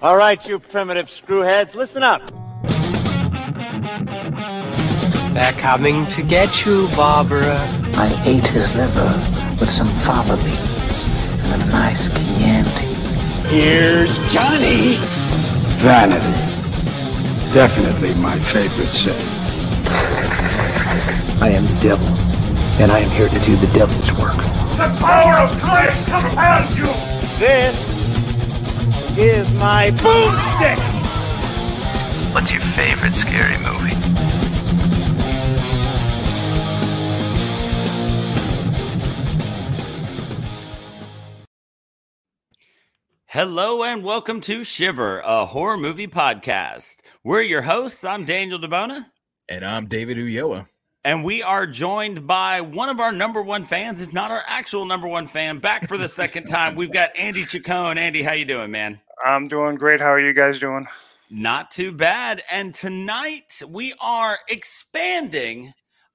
All right, you primitive screwheads, listen up. They're coming to get you, Barbara. I ate his liver with some fava beans and a nice Chianti. Here's Johnny. Vanity. Definitely my favorite sin. I am the devil, and I am here to do the devil's work. The power of Christ compels you. This is my boomstick. What's your favorite scary movie? Hello and welcome to Shiver, a horror movie podcast. We're your hosts. I'm Daniel DeBona. And I'm David Ulloa. And we are joined by one of our number one fans, if not our actual number one fan, back for the second time. We've got Andy Chacon. Andy, how you doing, man? I'm doing great. How are you guys doing? Not too bad. And tonight we are expanding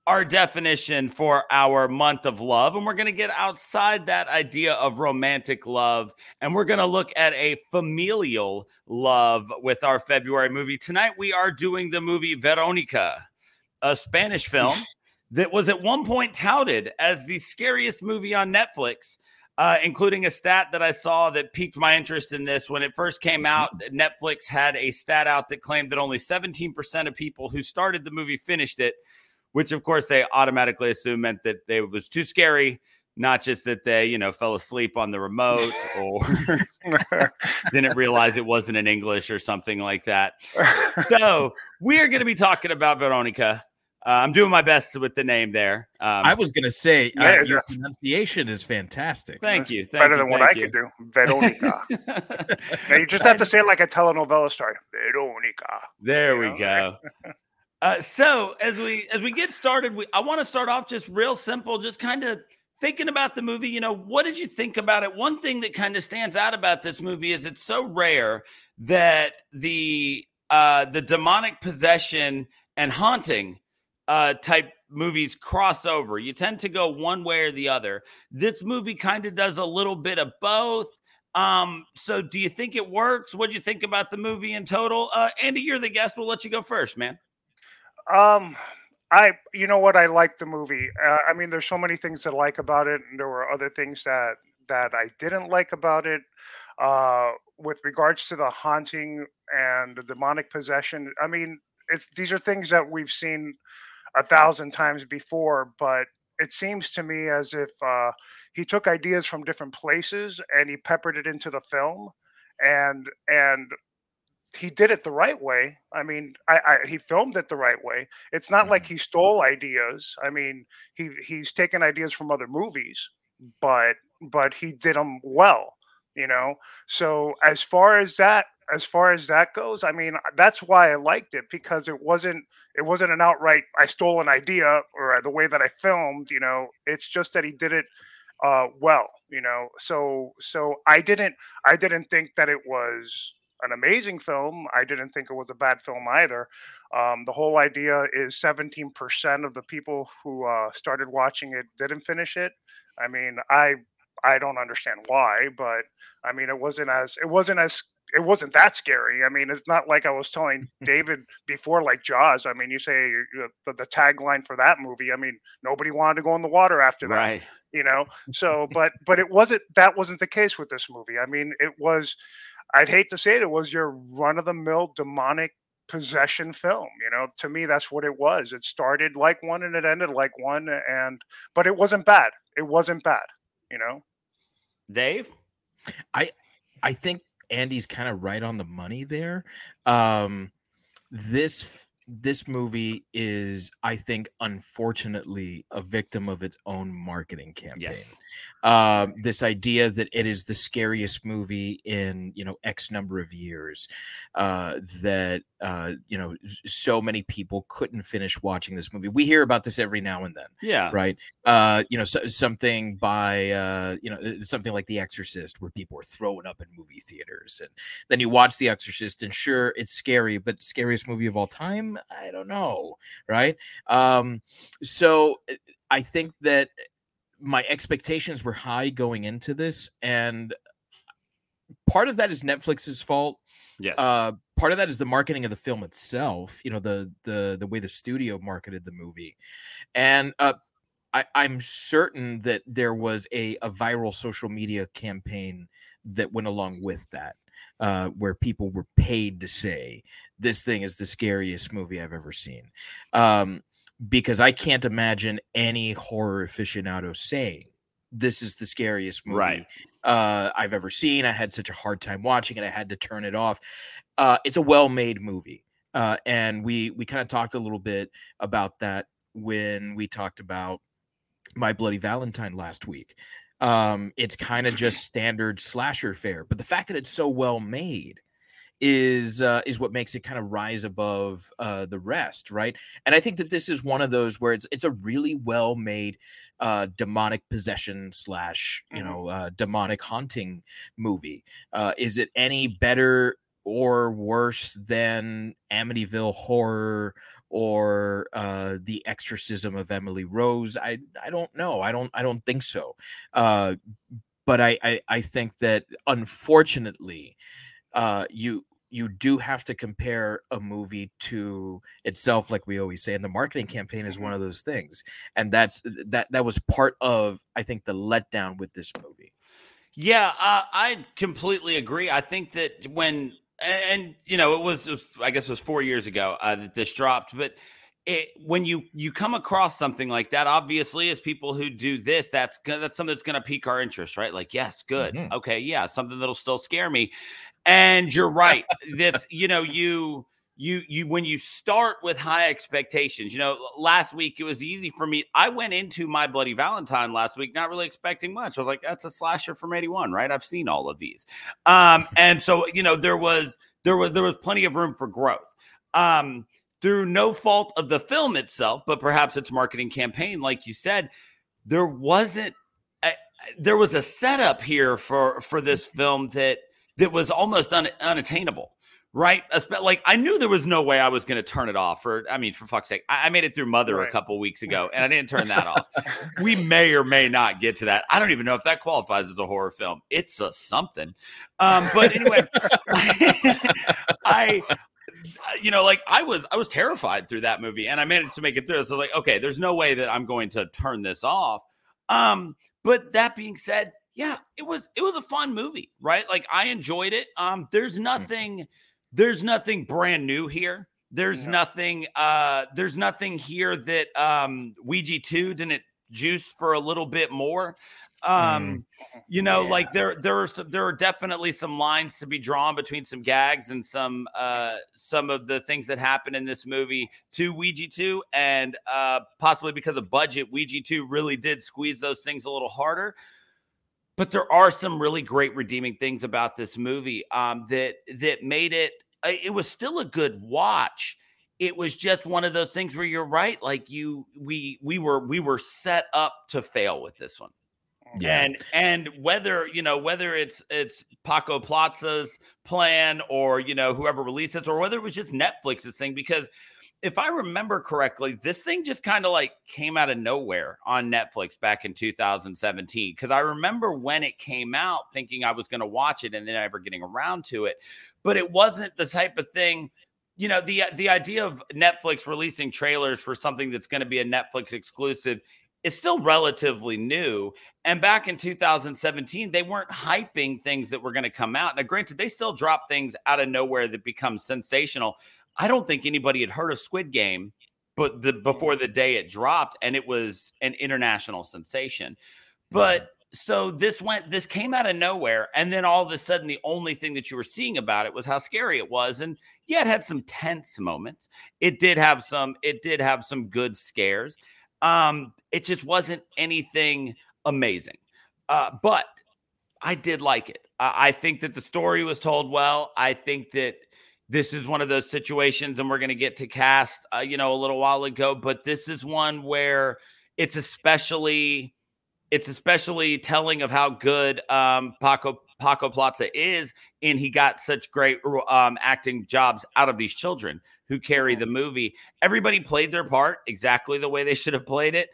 our definition for our month of love, and we're going to get outside that idea of romantic love, and we're going to look at a familial love with our February movie. Tonight we are doing the movie Veronica, a Spanish film that was at one point touted as the scariest movie on Netflix, including a stat that I saw that piqued my interest in this. When it first came out, Netflix had a stat out that claimed that only 17% of people who started the movie finished it, which, of course, they automatically assumed meant that it was too scary, not just that they, you know, fell asleep on the remote or didn't realize it wasn't in English or something like that. So we're going to be talking about Veronica. I'm doing my best with the name there. I was going to say, your pronunciation is fantastic. Thank you. Thank better you, than what I could do. Veronica. Now you just have to say it like a telenovela star. Veronica. There we go. So as we get started, I want to start off just real simple, just kind of thinking about the movie. You know, what did you think about it? One thing that kind of stands out about this movie is it's so rare that the demonic possession and haunting type movies cross over. You tend to go one way or the other. This movie kind of does a little bit of both. So do you think it works? What do you think about the movie in total? Andy, you're the guest. We'll let you go first, man. You know what? I like the movie. I mean, there's so many things I like about it, and there were other things that I didn't like about it. With regards to the haunting and the demonic possession, I mean, these are things that we've seen 1,000 times before, but it seems to me as if he took ideas from different places and he peppered it into the film, and he did it the right way. I mean, he filmed it the right way. It's not like he stole ideas. I mean, he's taken ideas from other movies, but he did them well, you know? So as far as that goes, I mean, that's why I liked it, because it wasn't an outright, I stole an idea or the way that I filmed, you know, it's just that he did it well, you know? So I didn't think that it was an amazing film. I didn't think it was a bad film either. The whole idea is 17% of the people who started watching it didn't finish it. I mean, I don't understand why, but I mean, it wasn't that scary. I mean, it's not like I was telling David before, like Jaws. I mean, you say the tagline for that movie. I mean, nobody wanted to go in the water after that, right? You know. So, but that wasn't the case with this movie. I mean, it was. I'd hate to say it was your run-of-the-mill demonic possession film. You know, to me, that's what it was. It started like one and it ended like one, but it wasn't bad. It wasn't bad, you know. Dave? I think Andy's kind of right on the money there. This movie is, I think, unfortunately, a victim of its own marketing campaign. Yes. This idea that it is the scariest movie in, you know, X number of years, that, you know, so many people couldn't finish watching this movie. We hear about this every now and then. Yeah. Right. You know, something by, you know, something like The Exorcist, where people were throwing up in movie theaters. And then you watch The Exorcist, and sure, it's scary, but scariest movie of all time? I don't know. Right. So I think that my expectations were high going into this, and part of that is Netflix's fault. Yes. Part of that is the marketing of the film itself. You know, the way the studio marketed the movie, and I'm certain that there was a viral social media campaign that went along with that, where people were paid to say this thing is the scariest movie I've ever seen. Because I can't imagine any horror aficionado saying this is the scariest movie I've ever seen. I had such a hard time watching it. I had to turn it off. It's a well-made movie. And we kind of talked a little bit about that when we talked about My Bloody Valentine last week. It's kind of just standard slasher fare, but the fact that it's so well made is what makes it kind of rise above the rest, right? And I think that this is one of those where it's a really well made demonic possession slash demonic haunting movie. Is it any better or worse than Amityville Horror? Or The Exorcism of Emily Rose? I don't know. I don't think so. But I think that, unfortunately, you do have to compare a movie to itself, like we always say. And the marketing campaign is one of those things. And that was part of, I think, the letdown with this movie. Yeah, I completely agree. I think that when... And you know, it was I guess it was 4 years ago that this dropped. But when you come across something like that, obviously, as people who do this, that's something that's going to pique our interest, right? Like, yes, good, okay, yeah, something that'll still scare me. And you're right. This, you know, you when you start with high expectations, you know, last week it was easy for me. I went into My Bloody Valentine last week not really expecting much. I was like, that's a slasher from 81, right? I've seen all of these. And so, you know, there was plenty of room for growth. Through no fault of the film itself, but perhaps its marketing campaign, like you said, there was a setup here for this film that was almost unattainable. Right. Like, I knew there was no way I was going to turn it off. Or, I mean, for fuck's sake, I made it through Mother a couple weeks ago and I didn't turn that off. We may or may not get to that. I don't even know if that qualifies as a horror film. It's a something. But anyway, I was terrified through that movie and I managed to make it through. So, like, okay, there's no way that I'm going to turn this off. But that being said, yeah, it was a fun movie, right? Like, I enjoyed it. There's nothing brand new here. There's nothing here that Ouija 2 didn't juice for a little bit more. Like there are definitely some lines to be drawn between some gags and some of the things that happen in this movie to Ouija 2, and possibly because of budget, Ouija 2 really did squeeze those things a little harder. But there are some really great redeeming things about this movie that made it. It was still a good watch. It was just one of those things where you're right. Like, we were set up to fail with this one. Yeah. And whether it's Paco Plaza's plan or, you know, whoever released it, or whether it was just Netflix's thing, because if I remember correctly, this thing just kind of like came out of nowhere on Netflix back in 2017. Because I remember when it came out thinking I was going to watch it and then never getting around to it. But it wasn't the type of thing, you know, the idea of Netflix releasing trailers for something that's going to be a Netflix exclusive is still relatively new. And back in 2017, they weren't hyping things that were going to come out. Now, granted, they still drop things out of nowhere that become sensational. I don't think anybody had heard of Squid Game before the day it dropped, and it was an international sensation. But so this came out of nowhere, and then all of a sudden the only thing that you were seeing about it was how scary it was. And yeah, it had some tense moments. It did have some good scares. It just wasn't anything amazing. But I did like it. I think that the story was told well. I think that this is one of those situations, and we're going to get to cast, a little while ago, but this is one where it's especially telling of how good Paco Plaza is, and he got such great acting jobs out of these children who carry the movie. Everybody played their part exactly the way they should have played it.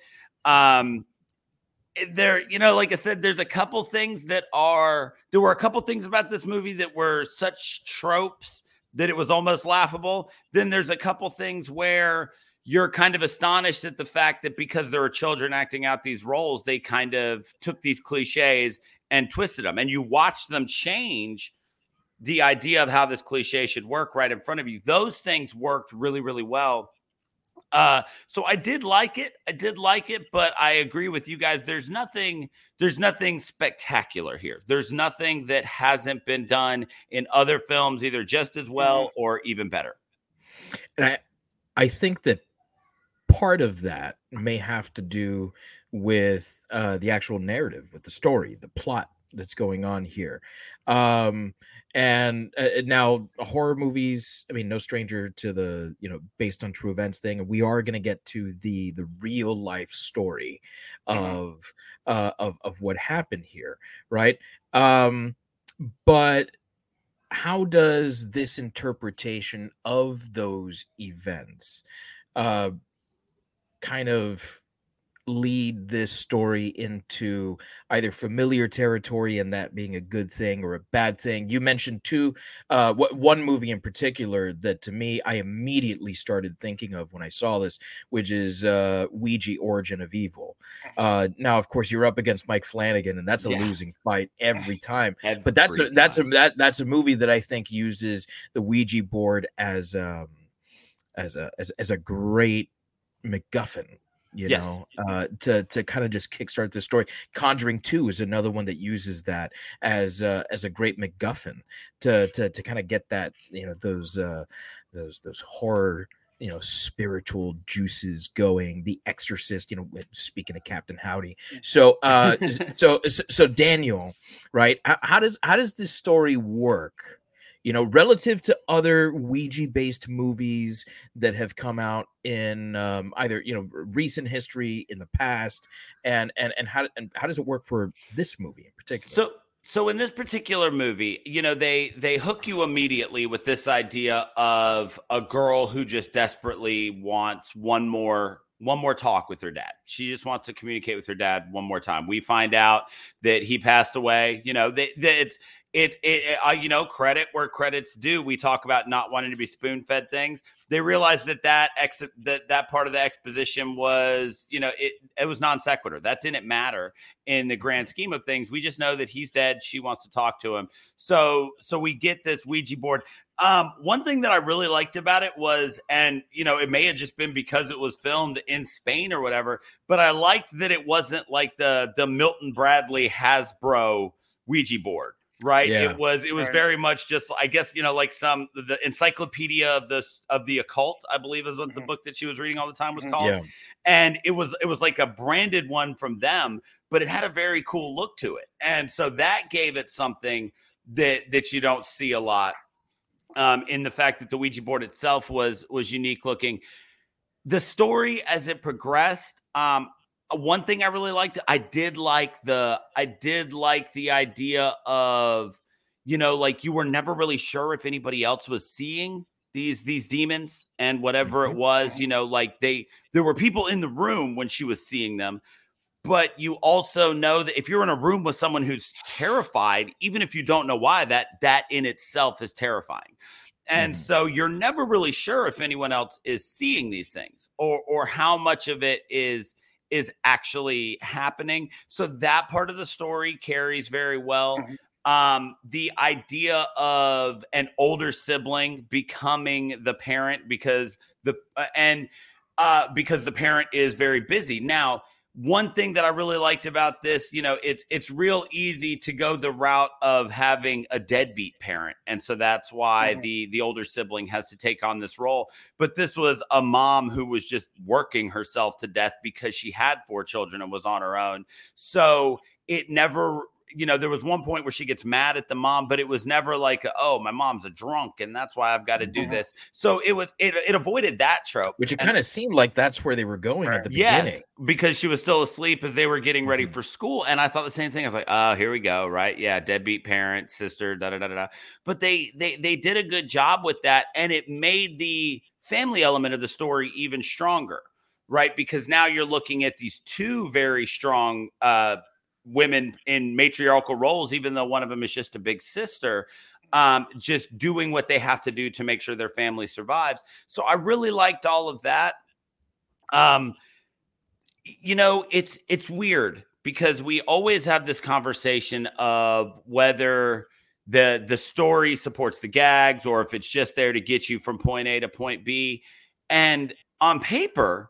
there, you know, like I said, there's a couple things that are, there were a couple things about this movie that were such tropes that it was almost laughable. Then there's a couple things where you're kind of astonished at the fact that because there are children acting out these roles, they kind of took these cliches and twisted them. And you watch them change the idea of how this cliche should work right in front of you. Those things worked really, really well. So I did like it. But I agree with you guys. There's nothing spectacular here. There's nothing that hasn't been done in other films, either just as well or even better. And I think that part of that may have to do with the actual narrative, with the story, the plot that's going on here. Now horror movies, I mean, no stranger to the, you know, based on true events thing. We are going to get to the real life story of what happened here. Right. But how does this interpretation of those events kind of lead this story into either familiar territory and that being a good thing or a bad thing? You mentioned one movie in particular that to me, I immediately started thinking of when I saw this, which is Ouija: Origin of Evil. Now, of course, you're up against Mike Flanagan, and that's a losing fight every time. But that's a movie that I think uses the Ouija board as a great MacGuffin. To kind of just kickstart the story. Conjuring 2 is another one that uses that as a great MacGuffin to kind of get that, you know, those horror, you know, spiritual juices going. The Exorcist, you know, speaking of Captain Howdy. So Daniel, right? How does this story work? You know, relative to other Ouija-based movies that have come out in either, you know, recent history in the past, and how does it work for this movie in particular? So in this particular movie, you know, they hook you immediately with this idea of a girl who just desperately wants one more talk with her dad. She just wants to communicate with her dad one more time. We find out that he passed away. You know, credit where credit's due. We talk about not wanting to be spoon-fed things. They realized that part of the exposition was, you know, it was non sequitur. That didn't matter in the grand scheme of things. We just know that he's dead. She wants to talk to him. So we get this Ouija board. One thing that I really liked about it was, and, you know, it may have just been because it was filmed in Spain or whatever, but I liked that it wasn't like the Milton Bradley Hasbro Ouija board. Right. Yeah. It was right. Very much just, I guess, you know, like the Encyclopedia of the Occult, I believe is what the book that she was reading all the time was called. Yeah. And it was like a branded one from them, but it had a very cool look to it. And so that gave it something that you don't see a lot in the fact that the Ouija board itself was unique looking. The story as it progressed, one thing I really liked, I did like the idea of, you know, like you were never really sure if anybody else was seeing these demons and whatever it was, you know, like there were people in the room when she was seeing them, but you also know that if you're in a room with someone who's terrified, even if you don't know why, that in itself is terrifying. And so you're never really sure if anyone else is seeing these things or how much of it is actually happening. So that part of the story carries very well. The idea of an older sibling becoming the parent because the parent is very busy. Now, one thing that I really liked about this, you know, it's real easy to go the route of having a deadbeat parent. And so that's why the older sibling has to take on this role. But this was a mom who was just working herself to death because she had 4 children and was on her own. So it never, you know, there was one point where she gets mad at the mom, but it was never like, oh, my mom's a drunk and that's why I've got to do this. So it avoided that trope. Which it kind of seemed like that's where they were going at the beginning. Yes, because she was still asleep as they were getting ready for school. And I thought the same thing. I was like, oh, here we go. Right. Yeah. Deadbeat parent, sister, da-da-da-da-da. But they did a good job with that. And it made the family element of the story even stronger. right? Because now you're looking at these two very strong women in matriarchal roles, even though one of them is just a big sister, just doing what they have to do to make sure their family survives. So I really liked all of that. You know, it's weird because we always have this conversation of whether the story supports the gags or if it's just there to get you from point A to point B. And on paper,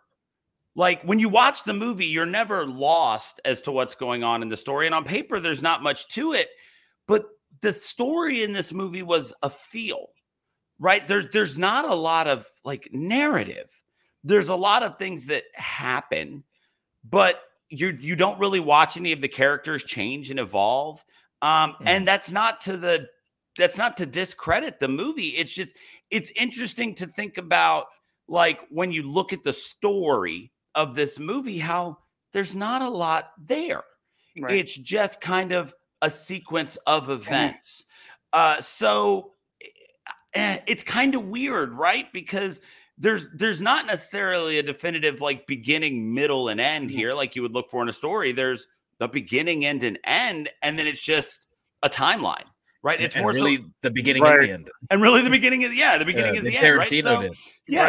like when you watch the movie, you're never lost as to what's going on in the story. And on paper, there's not much to it, but the story in this movie was a feel, right? There's not a lot of like narrative. There's a lot of things that happen, but you don't really watch any of the characters change and evolve. And that's not to discredit the movie. It's just, it's interesting to think about, like when you look at the story of this movie, how there's not a lot there. Right. It's just kind of a sequence of events. So it's kind of weird, right? Because there's not necessarily a definitive like beginning, middle, and end here, like you would look for in a story. There's the beginning, end, and end, and then it's just a timeline, right? It's more really the beginning is the end, and really the beginning is the beginning is the end, right?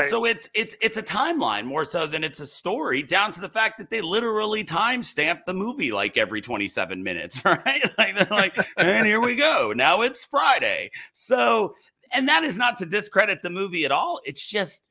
So, so it's a timeline more so than it's a story, down to the fact that they literally timestamp the movie like every 27 minutes, right? Like they're like, and here we go, now it's Friday. So, and that is not to discredit the movie at all. It's just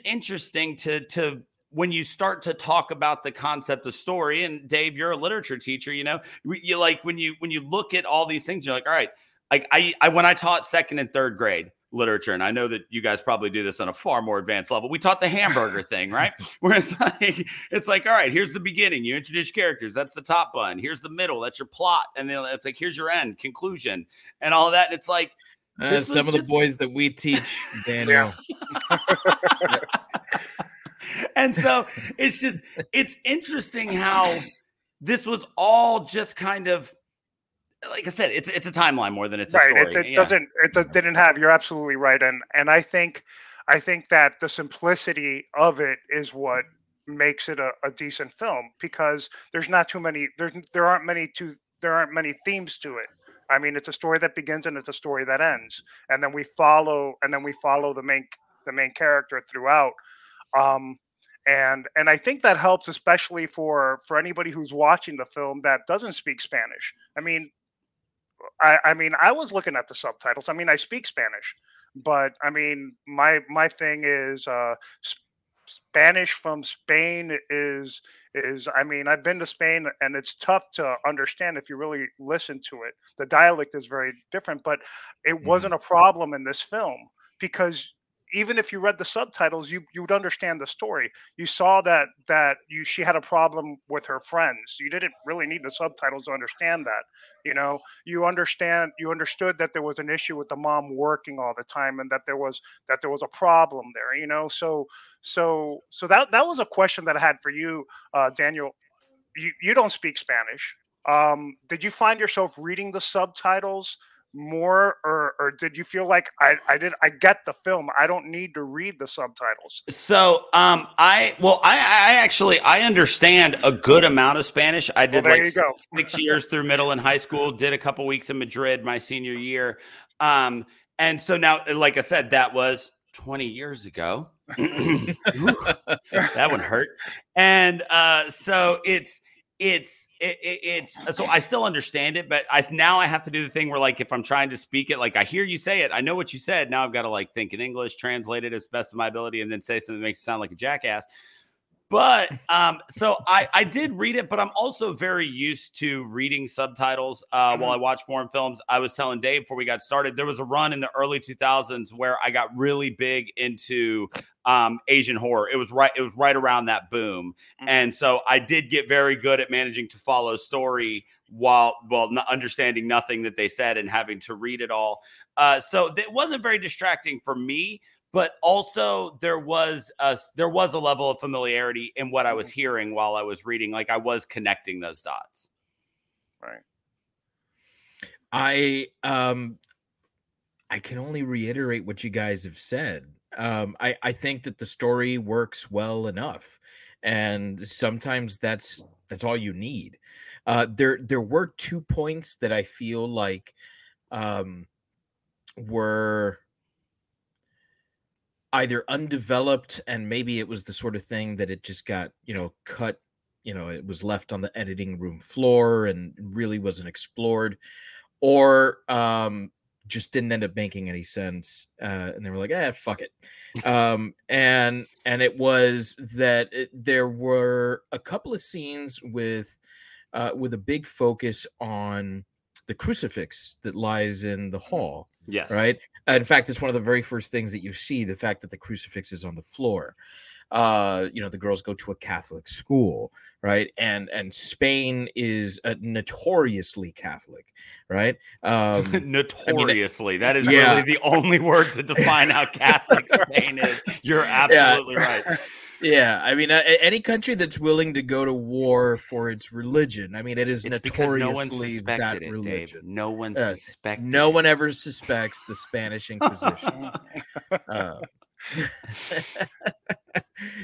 interesting to when you start to talk about the concept of story. And Dave, you're a literature teacher, you know, you like when you look at all these things, you're like, all right, like I when I taught second and third grade literature, and I know that you guys probably do this on a far more advanced level, we taught the hamburger thing, right? Where it's like, all right, here's the beginning. You introduce characters. That's the top bun. Here's the middle. That's your plot. And then it's like, here's your end, conclusion, and all that. And it's like, some of the boys that we teach, Daniel. And so it's just, it's interesting how this was all just kind of, like I said, it's a timeline more than it's a story. It didn't have, you're absolutely right. And I think that the simplicity of it is what makes it a decent film, because there's not too many, there aren't many themes to it. I mean, it's a story that begins and it's a story that ends, and then we follow the main character throughout. And I think that helps, especially for anybody who's watching the film that doesn't speak Spanish. I mean, I was looking at the subtitles. I mean, I speak Spanish, but I mean, my thing is Spanish from Spain is, I mean, I've been to Spain and it's tough to understand if you really listen to it. The dialect is very different, but it wasn't a problem in this film, because even if you read the subtitles, you would understand the story. You saw that she had a problem with her friends. You didn't really need the subtitles to understand that. You know, you understood that there was an issue with the mom working all the time, and that there was a problem there. You know, so that was a question that I had for you, Daniel. You don't speak Spanish. Did you find yourself reading the subtitles more, or did you feel like I get the film, I don't need to read the subtitles? So I understand a good amount of Spanish. I did 6 years through middle and high school, did a couple weeks in Madrid my senior year, and so now, like I said, that was 20 years ago. That one hurt. And so it's so I still understand it, but now I have to do the thing where, like, if I'm trying to speak it, like, I hear you say it, I know what you said. Now I've got to like think in English, translate it as best of my ability, and then say something that makes it sound like a jackass. But so I did read it, but I'm also very used to reading subtitles while I watch foreign films. I was telling Dave before we got started, there was a run in the early 2000s where I got really big into Asian horror. It was right around that boom. And so I did get very good at managing to follow story while not understanding nothing that they said and having to read it all. So it wasn't very distracting for me, but also there was a level of familiarity in what I was hearing while I was reading. Like I was connecting those dots. Right. I can only reiterate what you guys have said. I think that the story works well enough. And sometimes that's all you need. There were 2 points that I feel like were either undeveloped, and maybe it was the sort of thing that it just got, cut, it was left on the editing room floor and really wasn't explored, or just didn't end up making any sense. And they were like, fuck it. And it was that there were a couple of scenes with a big focus on the crucifix that lies in the hall. Yes. Right. In fact, it's one of the very first things that you see, the fact that the crucifix is on the floor. The girls go to a Catholic school, right? And Spain is notoriously Catholic, right? Notoriously. I mean, that is really the only word to define how Catholic Spain is. You're absolutely right. Yeah, I mean, any country that's willing to go to war for its religion, I mean, it is notoriously that religion. Dave. No one suspected. No one ever suspects the Spanish Inquisition.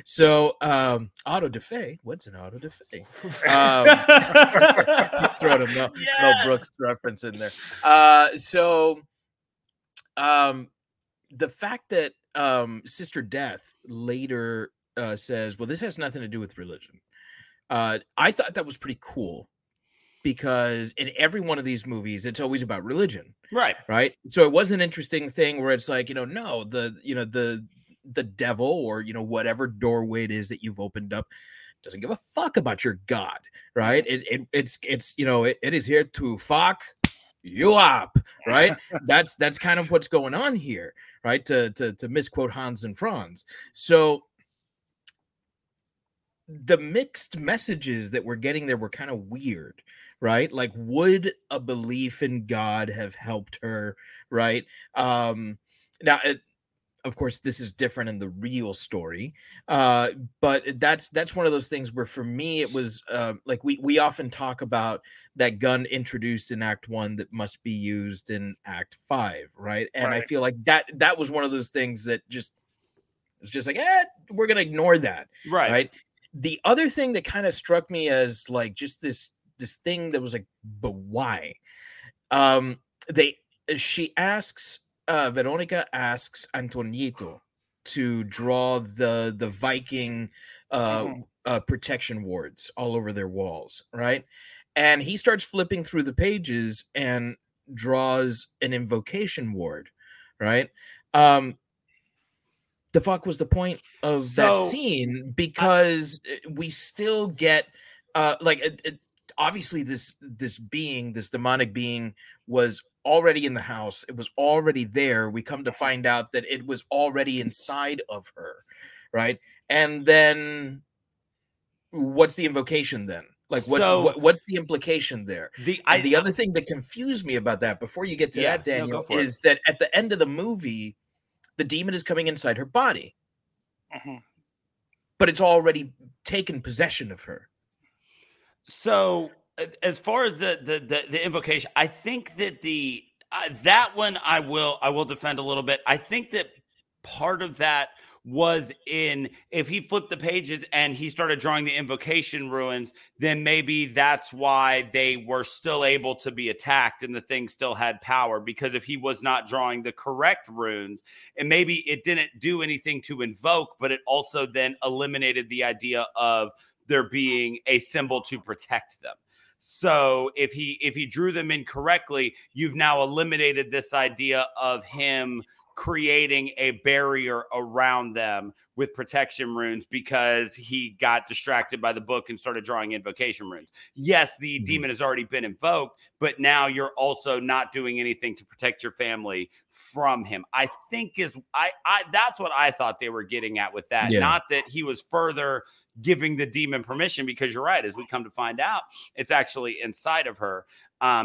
So auto da fe. What's an auto da fe? Throw a Mel Brooks reference in there. The fact that Sister Death later says, well, this has nothing to do with religion. I thought that was pretty cool, because in every one of these movies, it's always about religion. Right. Right. So it was an interesting thing where it's like, no, the devil or, whatever doorway it is that you've opened up doesn't give a fuck about your God. Right. It is here to fuck you up. Right. That's kind of what's going on here. Right. To misquote Hans and Franz. So the mixed messages that we're getting there were kind of weird, right? Like, would a belief in God have helped her, right? Now, of course, this is different in the real story, but that's one of those things where, for me, it was like we often talk about that gun introduced in Act 1 that must be used in Act 5, right? And right. I feel like that was one of those things that just it's just like, we're gonna ignore that, right? Right. The other thing that kind of struck me as like just this thing that was like, but why? Veronica asks Antoñito to draw the Viking protection wards all over their walls, right? And he starts flipping through the pages and draws an invocation ward, right? The fuck was the point of that scene? Because we still get obviously this demonic being was already in the house. It was already there. We come to find out that it was already inside of her. Right. And then what's the invocation then? Like, what's the implication there? The other thing that confused me about that, before you get to that, Daniel, is that at the end of the movie, the demon is coming inside her body, but it's already taken possession of her. So as far as the invocation, I think that that one I will defend a little bit. I think that part of that was in, if he flipped the pages and he started drawing the invocation ruins, then maybe that's why they were still able to be attacked and the thing still had power, because if he was not drawing the correct runes, and maybe it didn't do anything to invoke, but it also then eliminated the idea of there being a symbol to protect them. So if he drew them incorrectly, you've now eliminated this idea of him creating a barrier around them with protection runes, because he got distracted by the book and started drawing invocation runes. Yes, the demon has already been invoked, but now you're also not doing anything to protect your family from him. I think that's what I thought they were getting at with that. Yeah. Not that he was further giving the demon permission, because you're right, as we come to find out, it's actually inside of her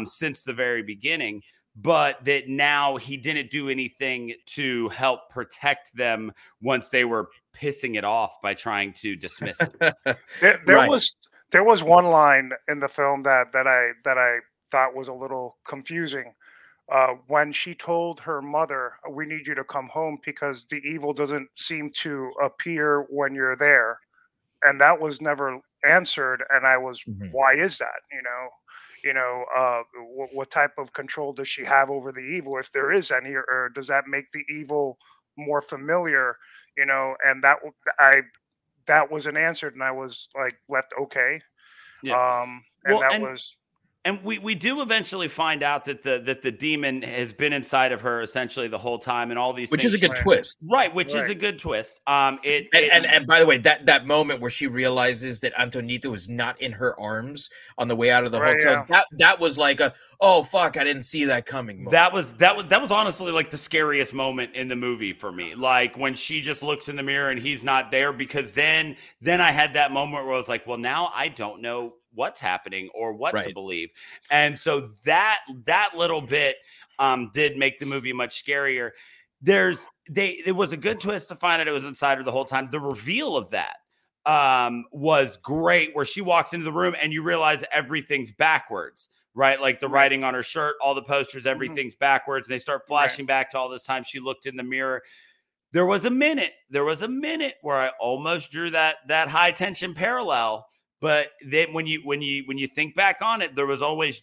since the very beginning. But that now he didn't do anything to help protect them once they were pissing it off by trying to dismiss it. there was one line in the film that I thought was a little confusing. When she told her mother, "We need you to come home because the evil doesn't seem to appear when you're there." and that was never answered. And I was, why is that? What type of control does she have over the evil, if there is any, or does that make the evil more familiar? You know, and that wasn't answered, and I was like left okay. Yeah. And we do eventually find out that the demon has been inside of her essentially the whole time, and all these things. Which is a good twist. Right, which is a good twist. And by the way, that moment where she realizes that Antoñito is not in her arms on the way out of the hotel, that was like a, oh fuck, I didn't see that coming moment. That was honestly like the scariest moment in the movie for me. Like when she just looks in the mirror and he's not there, because then I had that moment where I was like, well, now I don't know what's happening or what to believe. And so that little bit did make the movie much scarier. It was a good twist to find out it was inside her the whole time. The reveal of that was great, where she walks into the room and you realize everything's backwards, right? Like the writing on her shirt, all the posters, everything's backwards. And they start flashing back to all this time she looked in the mirror. There was a minute where I almost drew that high tension parallel. But then when you think back on it, there was always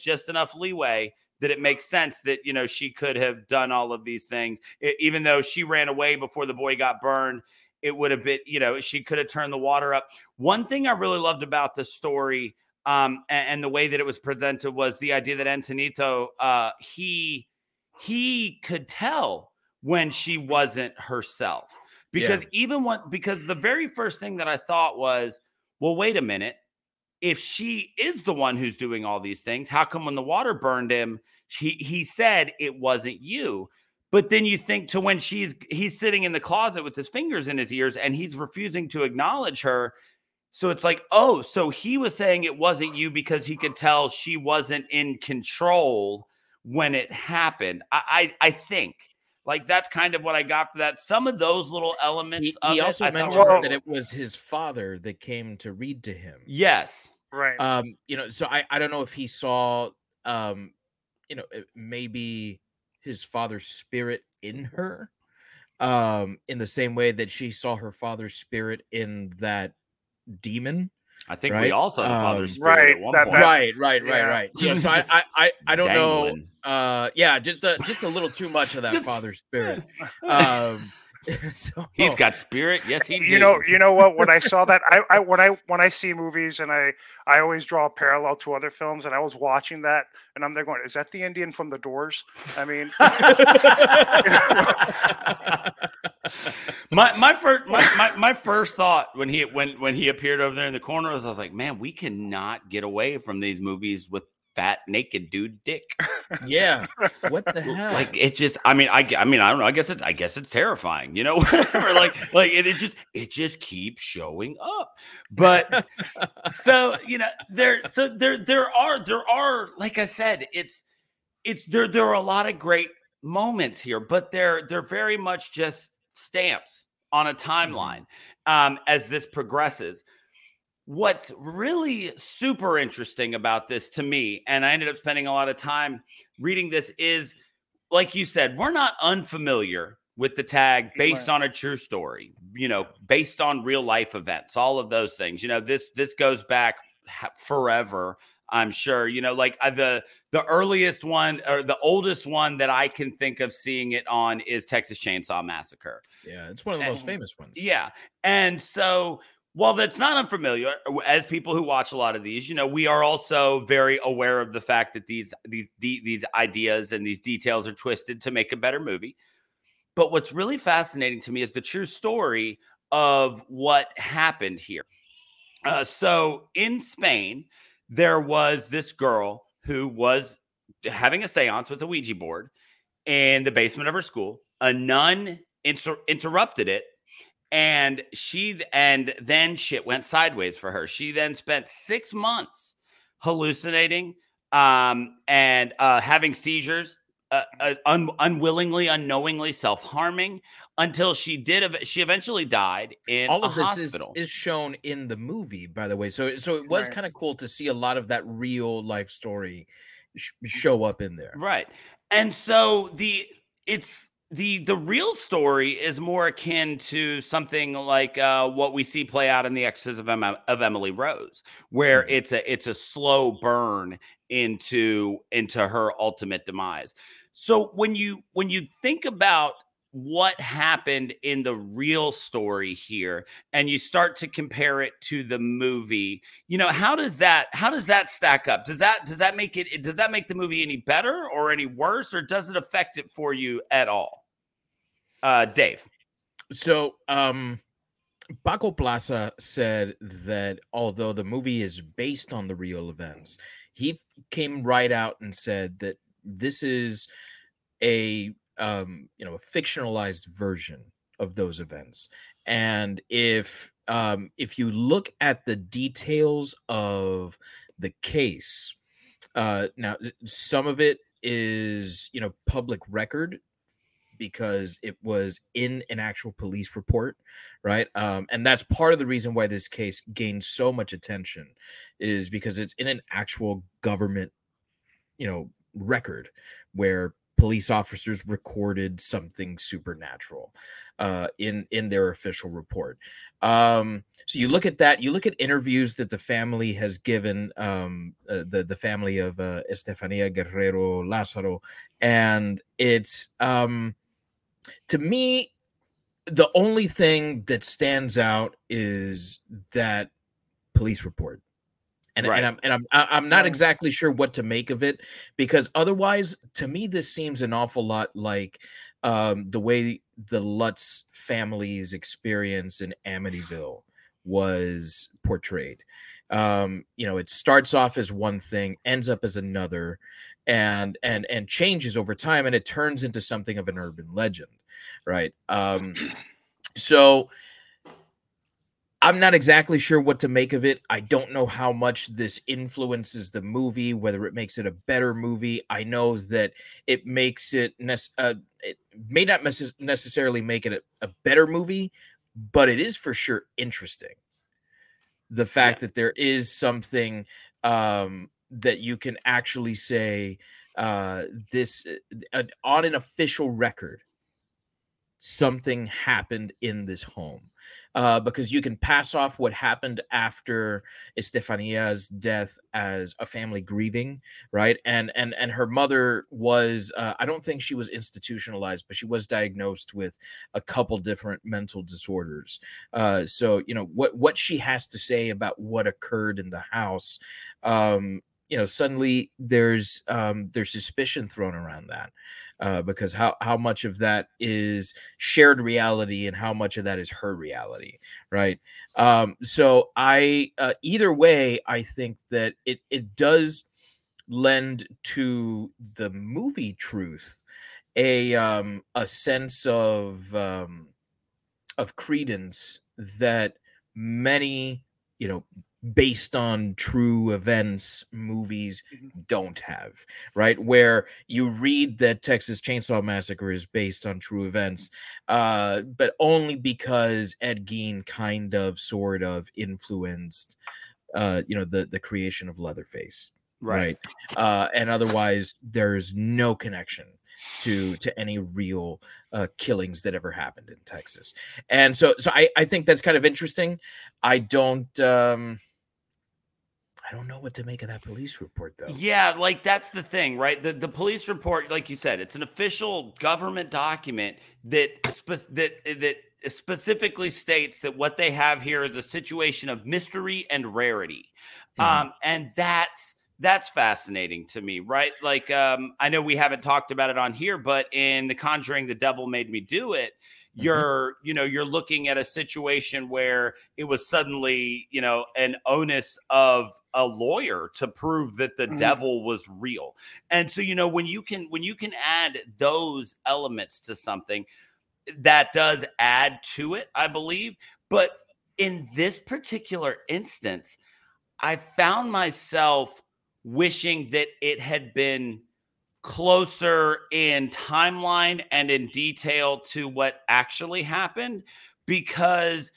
just enough leeway that it makes sense that, you know, she could have done all of these things. Even though she ran away before the boy got burned, it would have been, you know, she could have turned the water up. One thing I really loved about the story and the way that it was presented was the idea that Antoñito, he could tell when she wasn't herself, because the very first thing that I thought was, well, wait a minute. If she is the one who's doing all these things, how come when the water burned him, he said it wasn't you? But then you think to when he's sitting in the closet with his fingers in his ears and he's refusing to acknowledge her. So it's like, oh, so he was saying it wasn't you because he could tell she wasn't in control when it happened. I think. Like, that's kind of what I got for that. Some of those little elements of it. He also mentions that it was his father that came to read to him. Yes. Right. So I don't know if he saw, maybe his father's spirit in her, in the same way that she saw her father's spirit in that demon. I think we all saw the father's spirit at one point. Right. Yeah, so I don't know. Just a little too much of that father's spirit. So he's got spirit. Yes, he did. You know what? When I saw that, when I see movies, and I always draw a parallel to other films, and I was watching that, and I'm there going, "Is that the Indian from The Doors?" I mean, my first thought when he appeared over there in the corner was, I was like, man, we cannot get away from these movies with fat naked dude dick. Yeah, what the hell? Like, it just, I don't know. I guess it's terrifying, you know. Whatever. Like it just keeps showing up. But so, you know, there are, like I said, it's there are a lot of great moments here, but they're very much just stamps on a timeline as this progresses. What's really super interesting about this to me, and I ended up spending a lot of time reading this, is, like you said, we're not unfamiliar with the tag based on a true story, you know, based on real life events, all of those things. You know, this goes back forever, I'm sure. You know, like the earliest one, or the oldest one that I can think of seeing it on, is Texas Chain Saw Massacre. Yeah, it's one of the most famous ones. Yeah. And so, while that's not unfamiliar, as people who watch a lot of these, you know, we are also very aware of the fact that these ideas and these details are twisted to make a better movie. But what's really fascinating to me is the true story of what happened here. So in Spain, there was this girl who was having a seance with a Ouija board in the basement of her school. A nun interrupted it. And then shit went sideways for her. She then spent 6 months hallucinating and having seizures, unwillingly, unknowingly self-harming, until she eventually died in a hospital. All of this is shown in the movie, by the way. So it was kind of cool to see a lot of that real life story show up in there. Right. And so it's The real story is more akin to something like what we see play out in The Exorcism of Emily Rose, where mm-hmm. it's a slow burn into her ultimate demise. So when you think about what happened in the real story here, and you start to compare it to the movie, you know, how does that stack up? Does that make the movie any better or any worse, or does it affect it for you at all, Dave? So, Paco Plaza said that although the movie is based on the real events, he came right out and said that this is a fictionalized version of those events. And if you look at the details of the case, now some of it is, public record because it was in an actual police report, right? And that's part of the reason why this case gained so much attention, is because it's in an actual government, record where police officers recorded something supernatural in their official report. So you look at that. You look at interviews that the family has given, the family of Estefania Guerrero-Lazaro, and it's to me the only thing that stands out is that police report. And, right. and I'm not exactly sure what to make of it, because otherwise, to me, this seems an awful lot like the way the Lutz family's experience in Amityville was portrayed. It starts off as one thing, ends up as another, and changes over time, and it turns into something of an urban legend, right? So. I'm not exactly sure what to make of it. I don't know how much this influences the movie, whether it makes it a better movie. I know that it makes it it may not necessarily make it a better movie, but it is for sure interesting. The fact that there is something that you can actually say this on an official record, something happened in this home. Because you can pass off what happened after Estefania's death as a family grieving, right? And her mother was, I don't think she was institutionalized, but she was diagnosed with a couple different mental disorders. So what she has to say about what occurred in the house, suddenly there's suspicion thrown around that. Because how much of that is shared reality and how much of that is her reality, right? So I either way, I think that it does lend to the movie truth a sense of credence that many based on true events movies don't have, right? Where you read that Texas Chain Saw Massacre is based on true events, but only because Ed Gein kind of sort of influenced the creation of Leatherface, right? And otherwise there's no connection to any real killings that ever happened in Texas. And so I think that's kind of interesting. I don't know what to make of that police report, though. Yeah, like that's the thing, right? The police report, like you said, it's an official government document that specifically states that what they have here is a situation of mystery and rarity. Mm-hmm. And that's fascinating to me, right? Like, I know we haven't talked about it on here, but in The Conjuring: The Devil Made Me Do It, you're looking at a situation where it was suddenly, an onus of a lawyer to prove that the devil was real. And so, when you can add those elements to something, that does add to it, I believe. But in this particular instance, I found myself wishing that it had been closer in timeline and in detail to what actually happened, because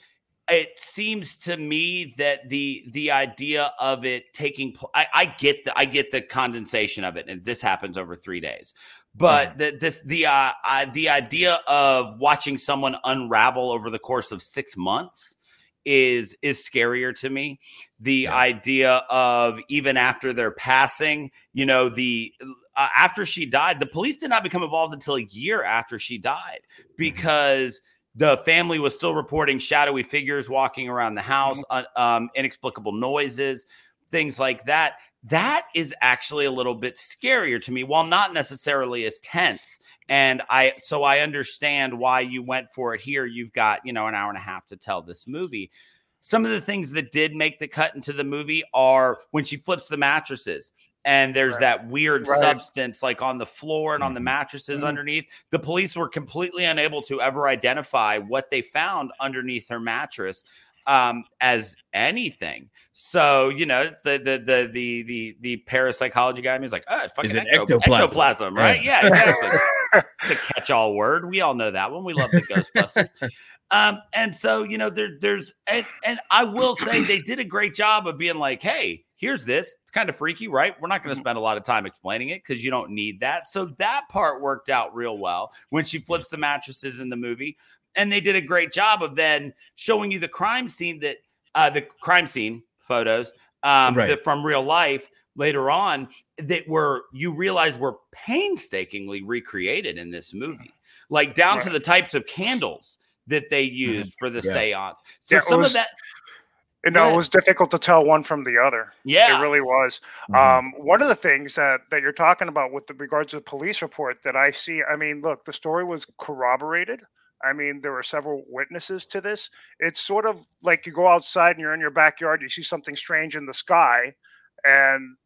it seems to me that the idea of it taking place, I get the condensation of it, and this happens over 3 days, But the idea of watching someone unravel over the course of 6 months is scarier to me. The idea of even after their passing, you know, the after she died, the police did not become involved until a year after she died because the family was still reporting shadowy figures walking around the house, inexplicable noises, things like that. That is actually a little bit scarier to me, while not necessarily as tense. And I understand why you went for it here. You've got, you know, an hour and a half to tell this movie. Some of the things that did make the cut into the movie are when she flips the mattresses and there's that weird substance like on the floor and on the mattresses underneath. The police were completely unable to ever identify what they found underneath her mattress. As anything. So, you know, the parapsychology guy in me is like, oh, it's fucking ectoplasm, right? Yeah, exactly. The catch-all word. We all know that one. We love the Ghostbusters. And so, you know, there's and I will say they did a great job of being like, hey, here's this. It's kind of freaky, right? We're not going to spend a lot of time explaining it because you don't need that. So that part worked out real well when she flips the mattresses in the movie. And they did a great job of then showing you the crime scene that the crime scene photos that from real life later on that were, you realize, were painstakingly recreated in this movie, like down to the types of candles that they used for the seance. So some of that. You know, it was difficult to tell one from the other. Yeah. It really was. One of the things that you're talking about with regards to the police report that I see, I mean, look, the story was corroborated. I mean, there were several witnesses to this. It's sort of like you go outside and you're in your backyard, you see something strange in the sky, and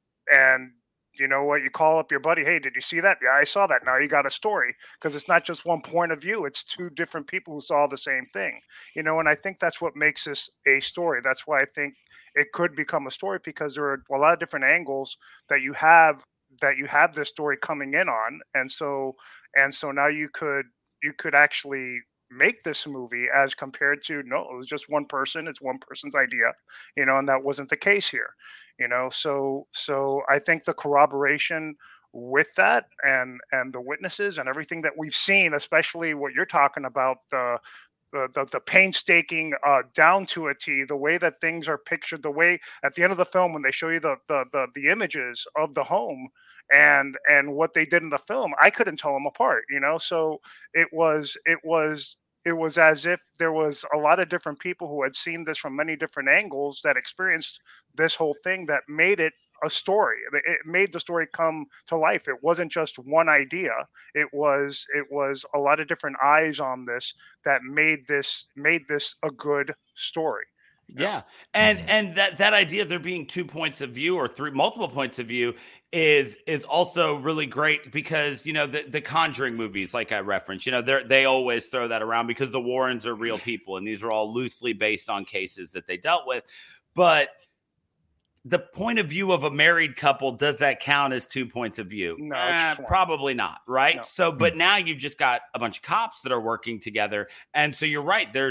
you know what? You call up your buddy, hey, did you see that? Yeah, I saw that. Now you got a story, because it's not just one point of view. It's two different people who saw the same thing. You know, and I think that's what makes this a story. That's why I think it could become a story, because there are a lot of different angles that you have this story coming in on. And so now you could actually make this movie as compared to, no, it was just one person. It's one person's idea, you know, and that wasn't the case here, you know? So I think the corroboration with that and the witnesses and everything that we've seen, especially what you're talking about, the painstaking down to a T, the way that things are pictured, the way at the end of the film, when they show you the images of the home, and what they did in the film, I couldn't tell them apart, you know? So it was as if there was a lot of different people who had seen this from many different angles that experienced this whole thing that made it a story. It made the story come to life. It wasn't just one idea. It was a lot of different eyes on this that made this a good story. Yeah. And that idea of there being 2 points of view or three, multiple points of view is also really great, because, you know, the Conjuring movies, like I referenced, you know, they always throw that around because the Warrens are real people and these are all loosely based on cases that they dealt with. But the point of view of a married couple, does that count as 2 points of view? No, probably not, right? No. So, but now you've just got a bunch of cops that are working together, and so you're right. There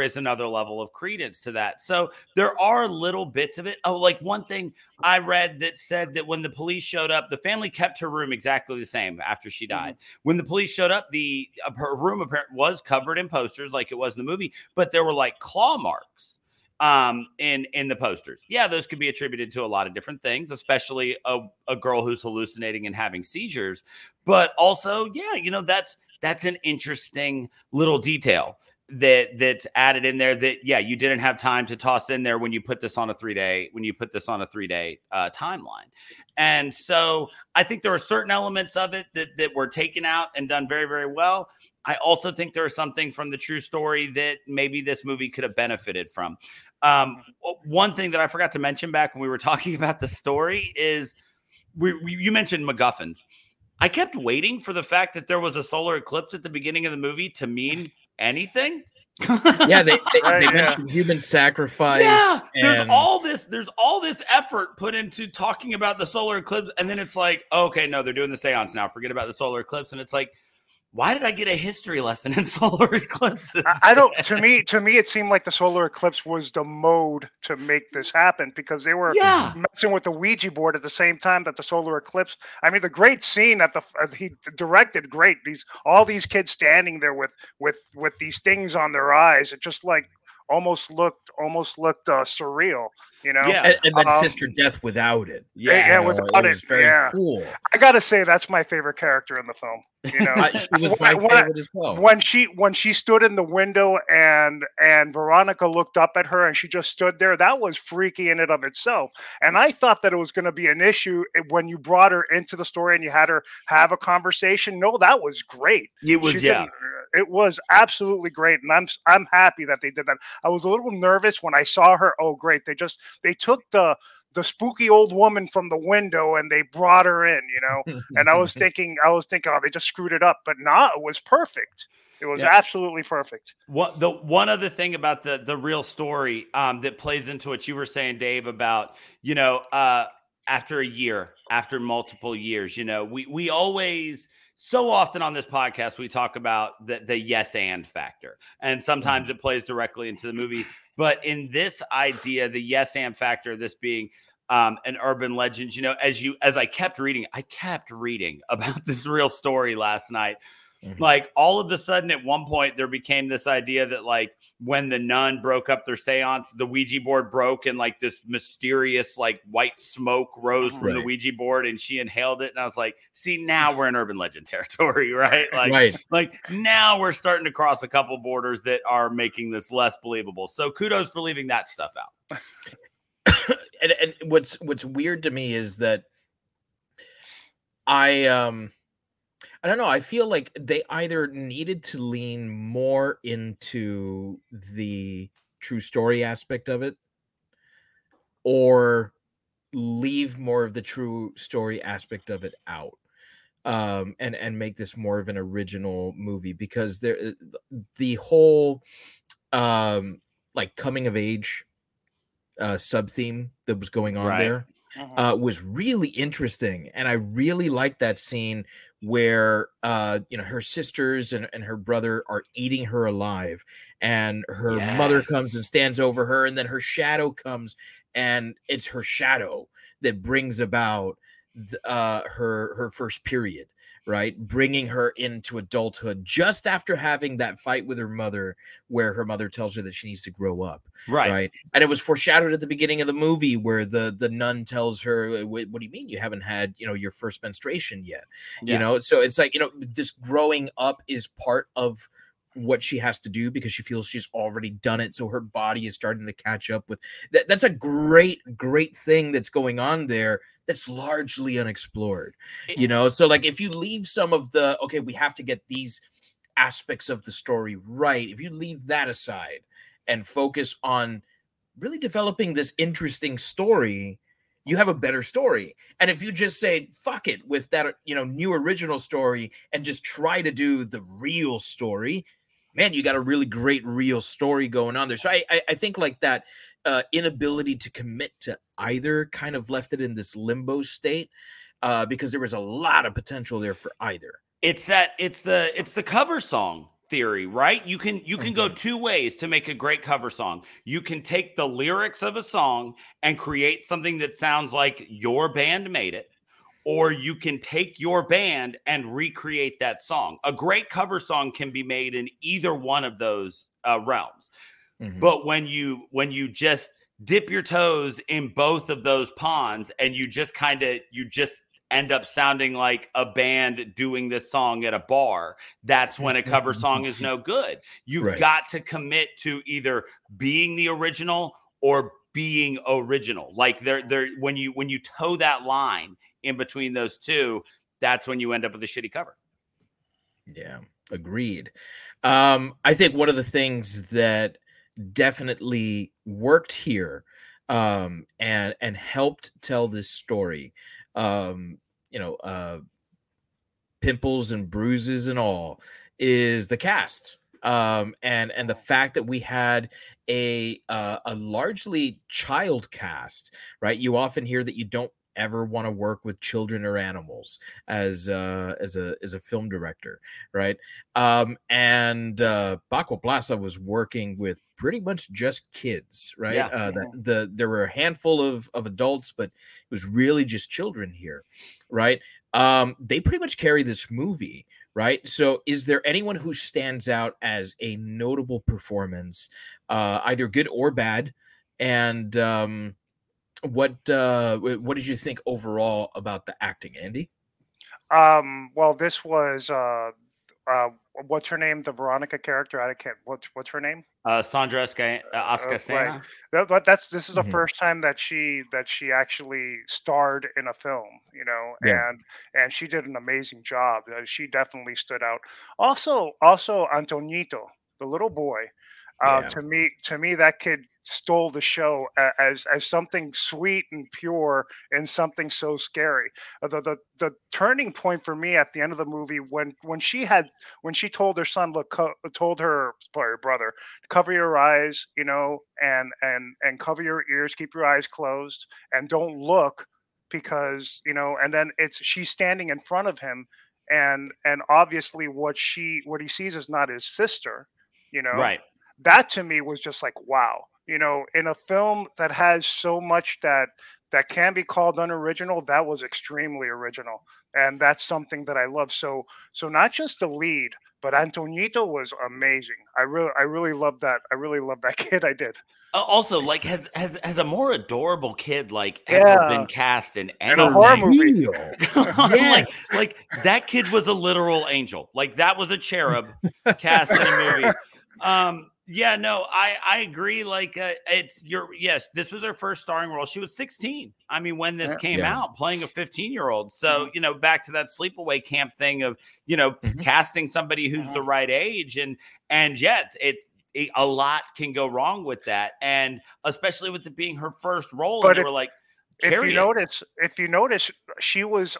is another level of credence to that. So there are little bits of it. Oh, like one thing I read that said that when the police showed up, the family kept her room exactly the same after she died. When the police showed up, her room apparently was covered in posters, like it was in the movie, but there were like claw marks in the posters. Yeah, those could be attributed to a lot of different things, especially a girl who's hallucinating and having seizures. But also, yeah, you know, that's an interesting little detail that's added in there that, yeah, you didn't have time to toss in there when you put this on a 3-day timeline. And so I think there are certain elements of it that were taken out and done very, very well. I also think there are some things from the true story that maybe this movie could have benefited from. One thing that I forgot to mention back when we were talking about the story is you mentioned MacGuffins. I kept waiting for the fact that there was a solar eclipse at the beginning of the movie to mean anything. Yeah, they mentioned human sacrifice. Yeah, there's all this effort put into talking about the solar eclipse, and then it's like, okay, no, they're doing the seance now. Forget about the solar eclipse. And it's like, Why did I get a history lesson in solar eclipses? I don't. To me, it seemed like the solar eclipse was the mode to make this happen, because they were messing with the Ouija board at the same time that the solar eclipse. I mean, the great scene that he directed, great. All these kids standing there with these things on their eyes. It just like almost looked surreal, you know. Yeah, and then Sister Death without it. Yeah, without it. Cool. I gotta say, that's my favorite character in the film. You know, she was my favorite as well. When she stood in the window and Veronica looked up at her and she just stood there, that was freaky in and of itself. And I thought that it was going to be an issue when you brought her into the story and you had her have a conversation. No, that was great. It was It was absolutely great, and I'm happy that they did that. I was a little nervous when I saw her. Oh, great! They took the spooky old woman from the window and they brought her in, you know. And I was thinking, oh, they just screwed it up. But nah, it was perfect. It was absolutely perfect. What the one other thing about the real story that plays into what you were saying, Dave, about, you know, after a year, after multiple years, you know, we always. So often on this podcast, we talk about the yes and factor, and sometimes it plays directly into the movie. But in this idea, the yes and factor, this being an urban legend, you know, as I kept reading about this real story last night. Mm-hmm. Like all of a sudden, at one point, there became this idea that like when the nun broke up their seance, the Ouija board broke and like this mysterious like white smoke rose from the Ouija board and she inhaled it. And I was like, see, now we're in urban legend territory, right? Like now we're starting to cross a couple borders that are making this less believable. So kudos for leaving that stuff out. And what's weird to me is that I don't know. I feel like they either needed to lean more into the true story aspect of it or leave more of the true story aspect of it out and make this more of an original movie, because the whole like coming of age sub theme that was going on there was really interesting. And I really liked that scene where you know, her sisters and her brother are eating her alive, and her mother comes and stands over her, and then her shadow comes, and it's her shadow that brings about her first period, right? Bringing her into adulthood just after having that fight with her mother, where her mother tells her that she needs to grow up. Right. And it was foreshadowed at the beginning of the movie where the nun tells her, what do you mean you haven't had, you know, your first menstruation yet? Yeah. You know, so it's like, you know, this growing up is part of what she has to do because she feels she's already done it. So her body is starting to catch up with that. That's a great, great thing that's going on there. That's largely unexplored, you know? So like, if you leave some of the, okay, we have to get these aspects of the story right. If you leave that aside and focus on really developing this interesting story, you have a better story. And if you just say, fuck it with that, you know, new original story and just try to do the real story, man, you got a really great real story going on there. So I think like that, inability to commit to either kind of left it in this limbo state because there was a lot of potential there for either. It's the cover song theory, right? You can go two ways to make a great cover song. You can take the lyrics of a song and create something that sounds like your band made it, or you can take your band and recreate that song. A great cover song can be made in either one of those realms. Mm-hmm. But when you just dip your toes in both of those ponds and you just end up sounding like a band doing this song at a bar, that's when a cover song is no good. You've got to commit to either being the original or being original. Like there when you toe that line in between those two, that's when you end up with a shitty cover. Yeah, agreed. I think one of the things that definitely worked here and helped tell this story, pimples and bruises and all, is the cast and the fact that we had a largely child cast, right? You often hear that you don't ever want to work with children or animals as a film director, right? And Paco Plaza was working with pretty much just kids, right? Yeah. There were a handful of adults, but it was really just children here, right? They pretty much carry this movie, right? So is there anyone who stands out as a notable performance, either good or bad? And what did you think overall about the acting, Andy? Well, this was what's her name? The Veronica character. I can't. What's her name? Sandra Escascena. Right. This is the first time that she actually starred in a film, you know, and she did an amazing job. She definitely stood out. Also Antoñito, the little boy. To me, that kid stole the show as something sweet and pure and something so scary. The turning point for me at the end of the movie when she told her son, brother, cover your eyes, you know, and cover your ears, keep your eyes closed, and don't look, because you know. And then she's standing in front of him, and obviously what he sees is not his sister, you know, right. That to me was just like, wow, you know, in a film that has so much that can be called unoriginal, that was extremely original. And that's something that I love. So not just the lead, but Antoñito was amazing. I really loved that. I really loved that kid. I did. Also, like, has a more adorable kid like ever been cast in any horror movie? Like that kid was a literal angel. Like that was a cherub cast in a movie. Yeah, no, I agree. Like, this was her first starring role. She was 16. I mean, when this came out, playing a 15-year-old. So, you know, back to that sleepaway camp thing of, you know, casting somebody who's the right age. And yet it a lot can go wrong with that. And especially with it being her first role. But if you notice, she was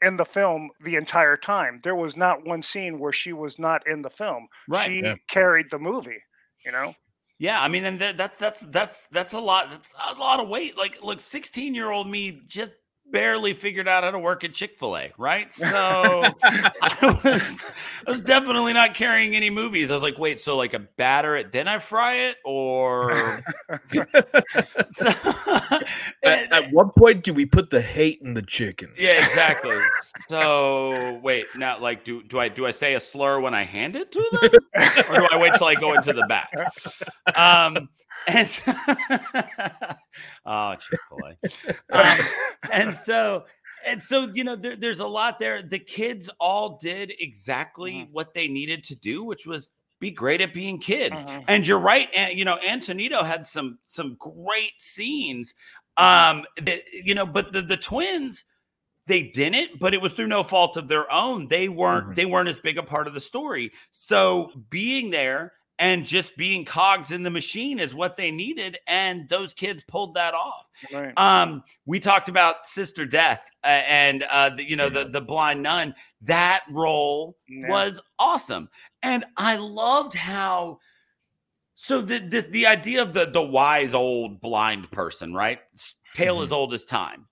in the film the entire time. There was not one scene where she was not in the film. Right. She carried the movie, you know? Yeah. I mean, and that's a lot. That's a lot of weight. Like, look, 16-year-old me just barely figured out how to work at Chick-fil-A. Right. So I was definitely not carrying any movies. I was like, wait, so like I batter it, then I fry it, or so, at what point do we put the hate in the chicken? Yeah, exactly. So wait, now like do I say a slur when I hand it to them? Or do I wait till I go into the back? And so, oh, Chick-fil-A. And so, you know, there's a lot there. The kids all did exactly what they needed to do, which was be great at being kids. And you're right. And, you know, Antoñito had some great scenes, that, you know, but the twins, they didn't, but it was through no fault of their own. They weren't as big a part of the story. So being there and just being cogs in the machine is what they needed. And those kids pulled that off. Right. We talked about Sister Death and the blind nun. That role was awesome. And I loved how, so the idea of the wise old blind person, right? Tale as old as time.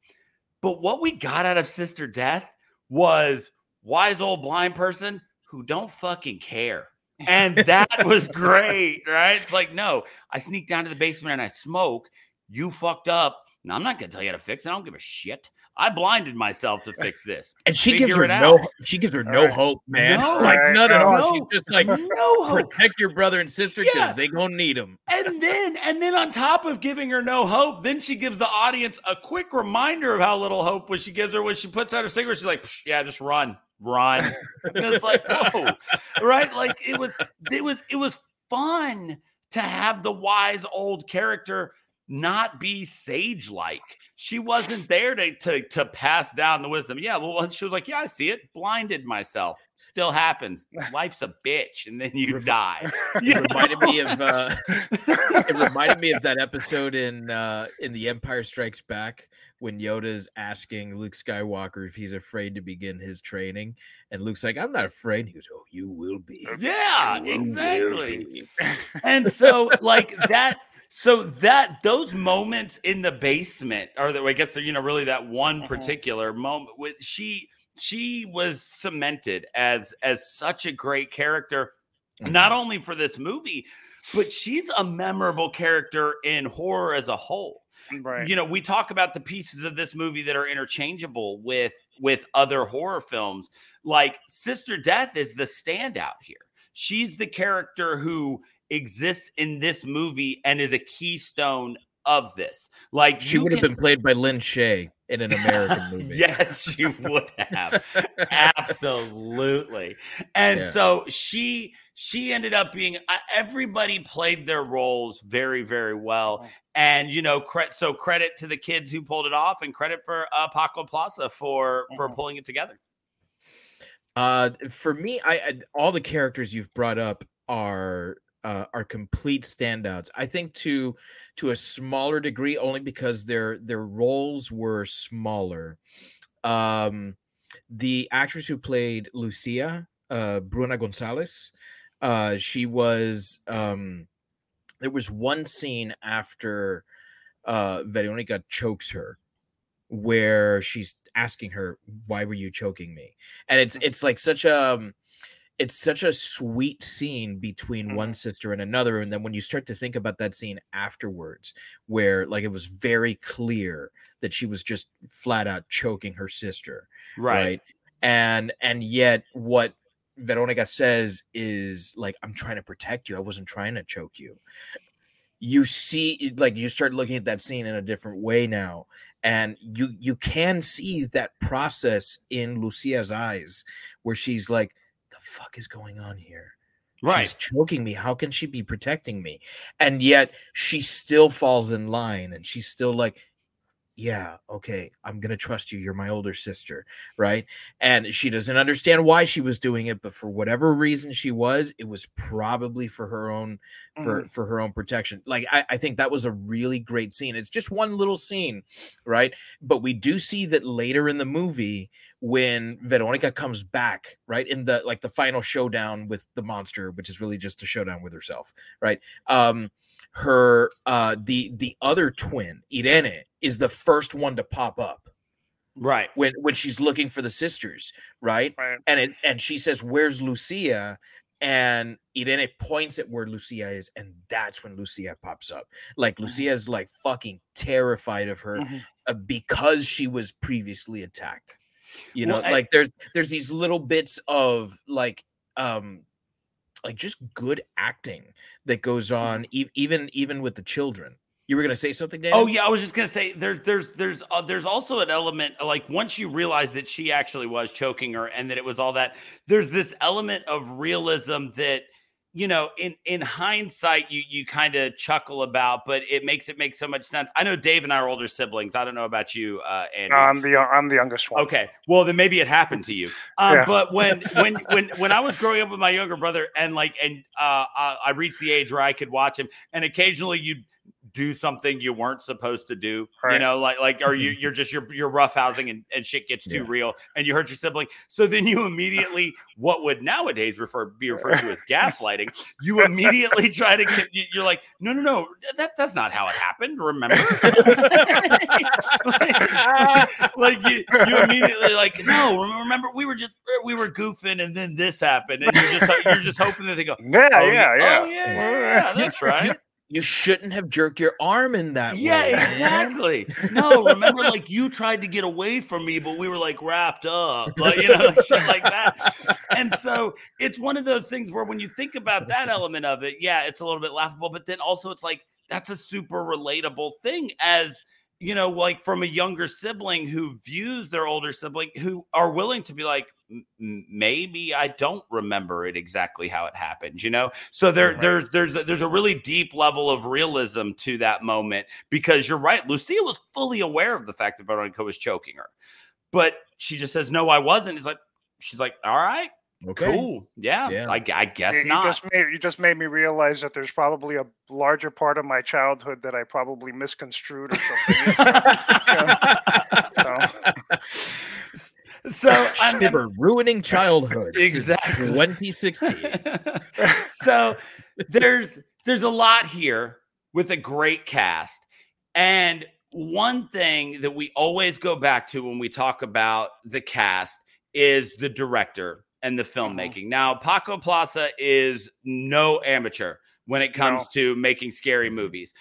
But what we got out of Sister Death was wise old blind person who don't fucking care. And that was great, right? It's like, no, I sneak down to the basement and I smoke. You fucked up. No, I'm not going to tell you how to fix it. I don't give a shit. I blinded myself to fix this. And she gives her no hope, man. No, like none at all. She's just like, no hope. Protect your brother and sister because they gonna need them. And then on top of giving her no hope, then she gives the audience a quick reminder of how little hope she gives her when she puts out her cigarette. She's like, yeah, just run. And it's like, whoa, right? Like it was fun to have the wise old character not be sage-like. She wasn't there to pass down the wisdom. Yeah, well, she was like, yeah, I see it. Blinded myself. Still happens. Life's a bitch, and then you die. It reminded me of that episode in The Empire Strikes Back when Yoda's asking Luke Skywalker if he's afraid to begin his training, and Luke's like, "I'm not afraid." He goes, "Oh, you will be." Yeah, exactly. And so, like that. So that those moments in the basement, or I guess they're, you know, really that one particular moment with she was cemented as such a great character, not only for this movie, but she's a memorable character in horror as a whole. Right. You know, we talk about the pieces of this movie that are interchangeable with other horror films. Like Sister Death is the standout here. She's the character who exists in this movie and is a keystone of this. Like she would have been played by Lynn Shay in an American movie. Yes, she would have. Absolutely. And so she ended up being, everybody played their roles very, very well. And, you know, so credit to the kids who pulled it off, and credit for Paco Plaza for pulling it together. For me, I all the characters you've brought up are complete standouts. I think to a smaller degree, only because their roles were smaller. The actress who played Lucia, Bruna Gonzalez, she was there was one scene after Veronica chokes her, where she's asking her, "Why were you choking me?" And it's like such a it's such a sweet scene between one sister and another. And then when you start to think about that scene afterwards, where like it was very clear that she was just flat out choking her sister. Right. And yet what Veronica says is like, "I'm trying to protect you. I wasn't trying to choke you." You see, like you start looking at that scene in a different way now. And you can see that process in Lucia's eyes where she's like, fuck is going on here? Right. She's choking me. How can she be protecting me? And yet she still falls in line, and she's still like, yeah, okay, I'm going to trust you. You're my older sister. Right. And she doesn't understand why she was doing it, but for whatever reason she was, it was probably for her own, for her own protection. Like, I think that was a really great scene. It's just one little scene. Right. But we do see that later in the movie, when Veronica comes back, right, in the like the final showdown with the monster, which is really just a showdown with herself, right? Her the other twin, Irene, is the first one to pop up, right? When she's looking for the sisters, right? And she says, "Where's Lucia?" And Irene points at where Lucia is, and that's when Lucia pops up. Like Lucia's like fucking terrified of her because she was previously attacked. You know, well, like there's these little bits of like just good acting that goes on, even with the children. You were gonna say something, Dan? Oh yeah, I was just gonna say there's also an element like once you realize that she actually was choking her and that it was all that. There's this element of realism that, you know, in hindsight, you kind of chuckle about, but it makes it make so much sense. I know Dave and I are older siblings. I don't know about you, Andrew. I'm the youngest one. Okay, well then maybe it happened to you. But when I was growing up with my younger brother, and I reached the age where I could watch him, and occasionally you'd do something you weren't supposed to do, right. You know, like, or you're just, you're roughhousing and shit gets too real and you hurt your sibling. So then you immediately, what would nowadays be referred to as gaslighting, you immediately try to, you're like, no, that's not how it happened. Remember? like you immediately like, no, remember we were goofing and then this happened. And you're just hoping that they go, yeah, that's right. You shouldn't have jerked your arm in that way. Yeah, exactly. No, remember, like, you tried to get away from me, but we were, like, wrapped up. Like, you know, like, shit like that. And so it's one of those things where when you think about that element of it, yeah, it's a little bit laughable. But then also it's like that's a super relatable thing as, you know, like from a younger sibling who views their older sibling who are willing to be like, maybe I don't remember it exactly how it happened, you know? So there's a really deep level of realism to that moment because you're right. Lucia was fully aware of the fact that Veronica was choking her, but she just says, no, I wasn't. She's like, all right. Okay. Cool. Yeah. I guess not. You just made me realize that there's probably a larger part of my childhood that I probably misconstrued or something. So Shiver, ruining childhood. Exactly. 2016. So there's a lot here with a great cast. And one thing that we always go back to when we talk about the cast is the director and the filmmaking. Now, Paco Plaza is no amateur when it comes to making scary movies.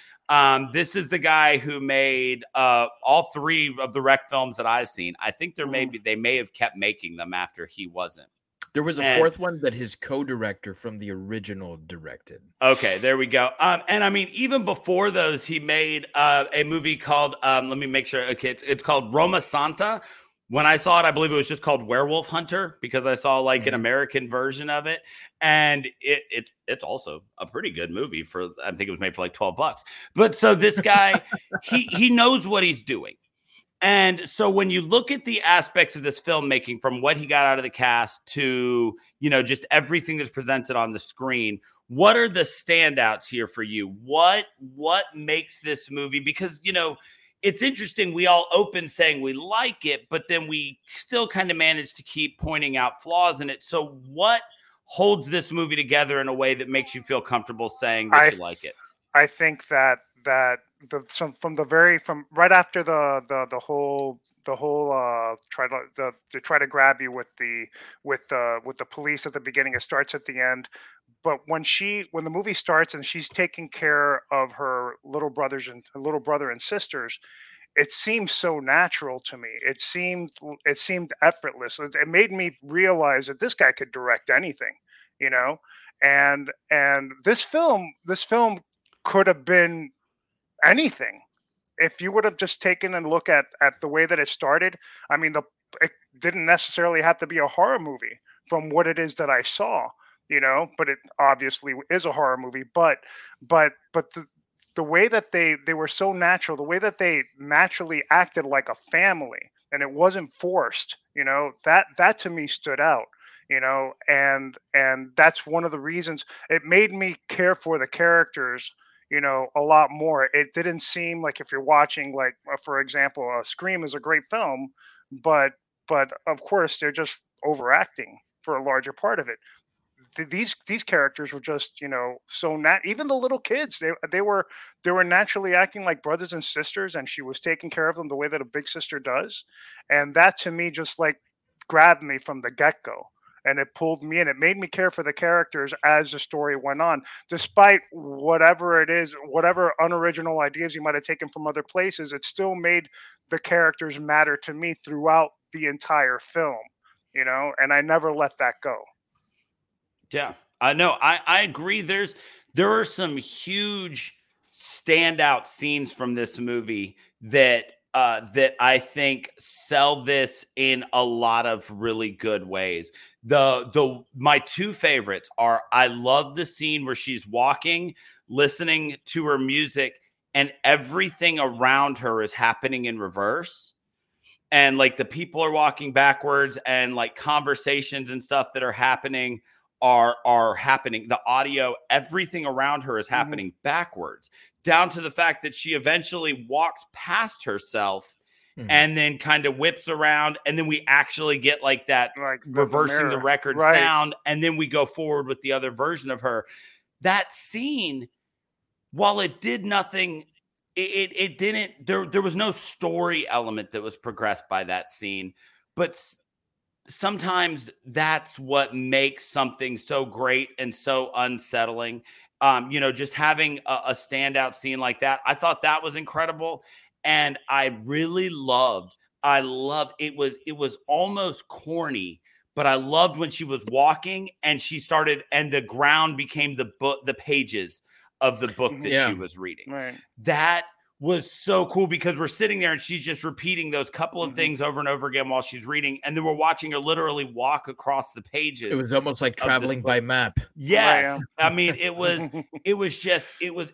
This is the guy who made all three of the Rec films that I've seen. I think there may have kept making them after he wasn't. There was a fourth one that his co-director from the original directed. Okay, there we go. And I mean, even before those, he made a movie called, let me make sure. Okay, it's called Roma Santa. When I saw it, I believe it was just called Werewolf Hunter because I saw like an American version of it. And it's also a pretty good movie for, I think it was made for like $12. But so this guy, he knows what he's doing. And so when you look at the aspects of this filmmaking, from what he got out of the cast to, you know, just everything that's presented on the screen, what are the standouts here for you? What makes this movie? Because, you know, it's interesting. We all open saying we like it, but then we still kind of manage to keep pointing out flaws in it. So what holds this movie together in a way that makes you feel comfortable saying that you like it? I think that right after the whole try to grab you with the police at the beginning, it starts at the end. But when the movie starts and she's taking care of her little brother and sisters, it seemed so natural to me. It seemed effortless. It made me realize that this guy could direct anything, you know. And this film could have been anything if you would have just taken a look at the way that it started. I mean, it didn't necessarily have to be a horror movie from what it is that I saw. You know, but it obviously is a horror movie, but the way that they were so natural, the way that they naturally acted like a family and it wasn't forced, you know, that to me stood out, you know, and that's one of the reasons it made me care for the characters, you know, a lot more. It didn't seem like, if you're watching, like, for example, Scream is a great film, but of course they're just overacting for a larger part of it. These characters were just, you know, so even the little kids, they were naturally acting like brothers and sisters, and she was taking care of them the way that a big sister does. And that to me just like grabbed me from the get-go, and it pulled me in. It made me care for the characters as the story went on, despite whatever it is, whatever unoriginal ideas you might have taken from other places. It still made the characters matter to me throughout the entire film, you know, and I never let that go. Yeah, I know. I agree. There are some huge standout scenes from this movie that I think sell this in a lot of really good ways. My two favorites are, I love the scene where she's walking, listening to her music, and everything around her is happening in reverse. And like the people are walking backwards, and like conversations and stuff that are happening are happening. The audio, everything around her is happening backwards, down to the fact that she eventually walks past herself and then kind of whips around. And then we actually get like that, like reversing the record sound. And then we go forward with the other version of her. That scene, while it did nothing, it didn't, there was no story element that was progressed by that scene, but sometimes that's what makes something so great and so unsettling. You know, just having a standout scene like that, I thought that was incredible. And I loved, it was almost corny, but I loved when she was walking and she started, and the ground became the book, the pages of the book that she was reading. Right. That was so cool, because we're sitting there and she's just repeating those couple of things over and over again while she's reading. And then we're watching her literally walk across the pages. It was almost like traveling by map. Yes. I mean, it was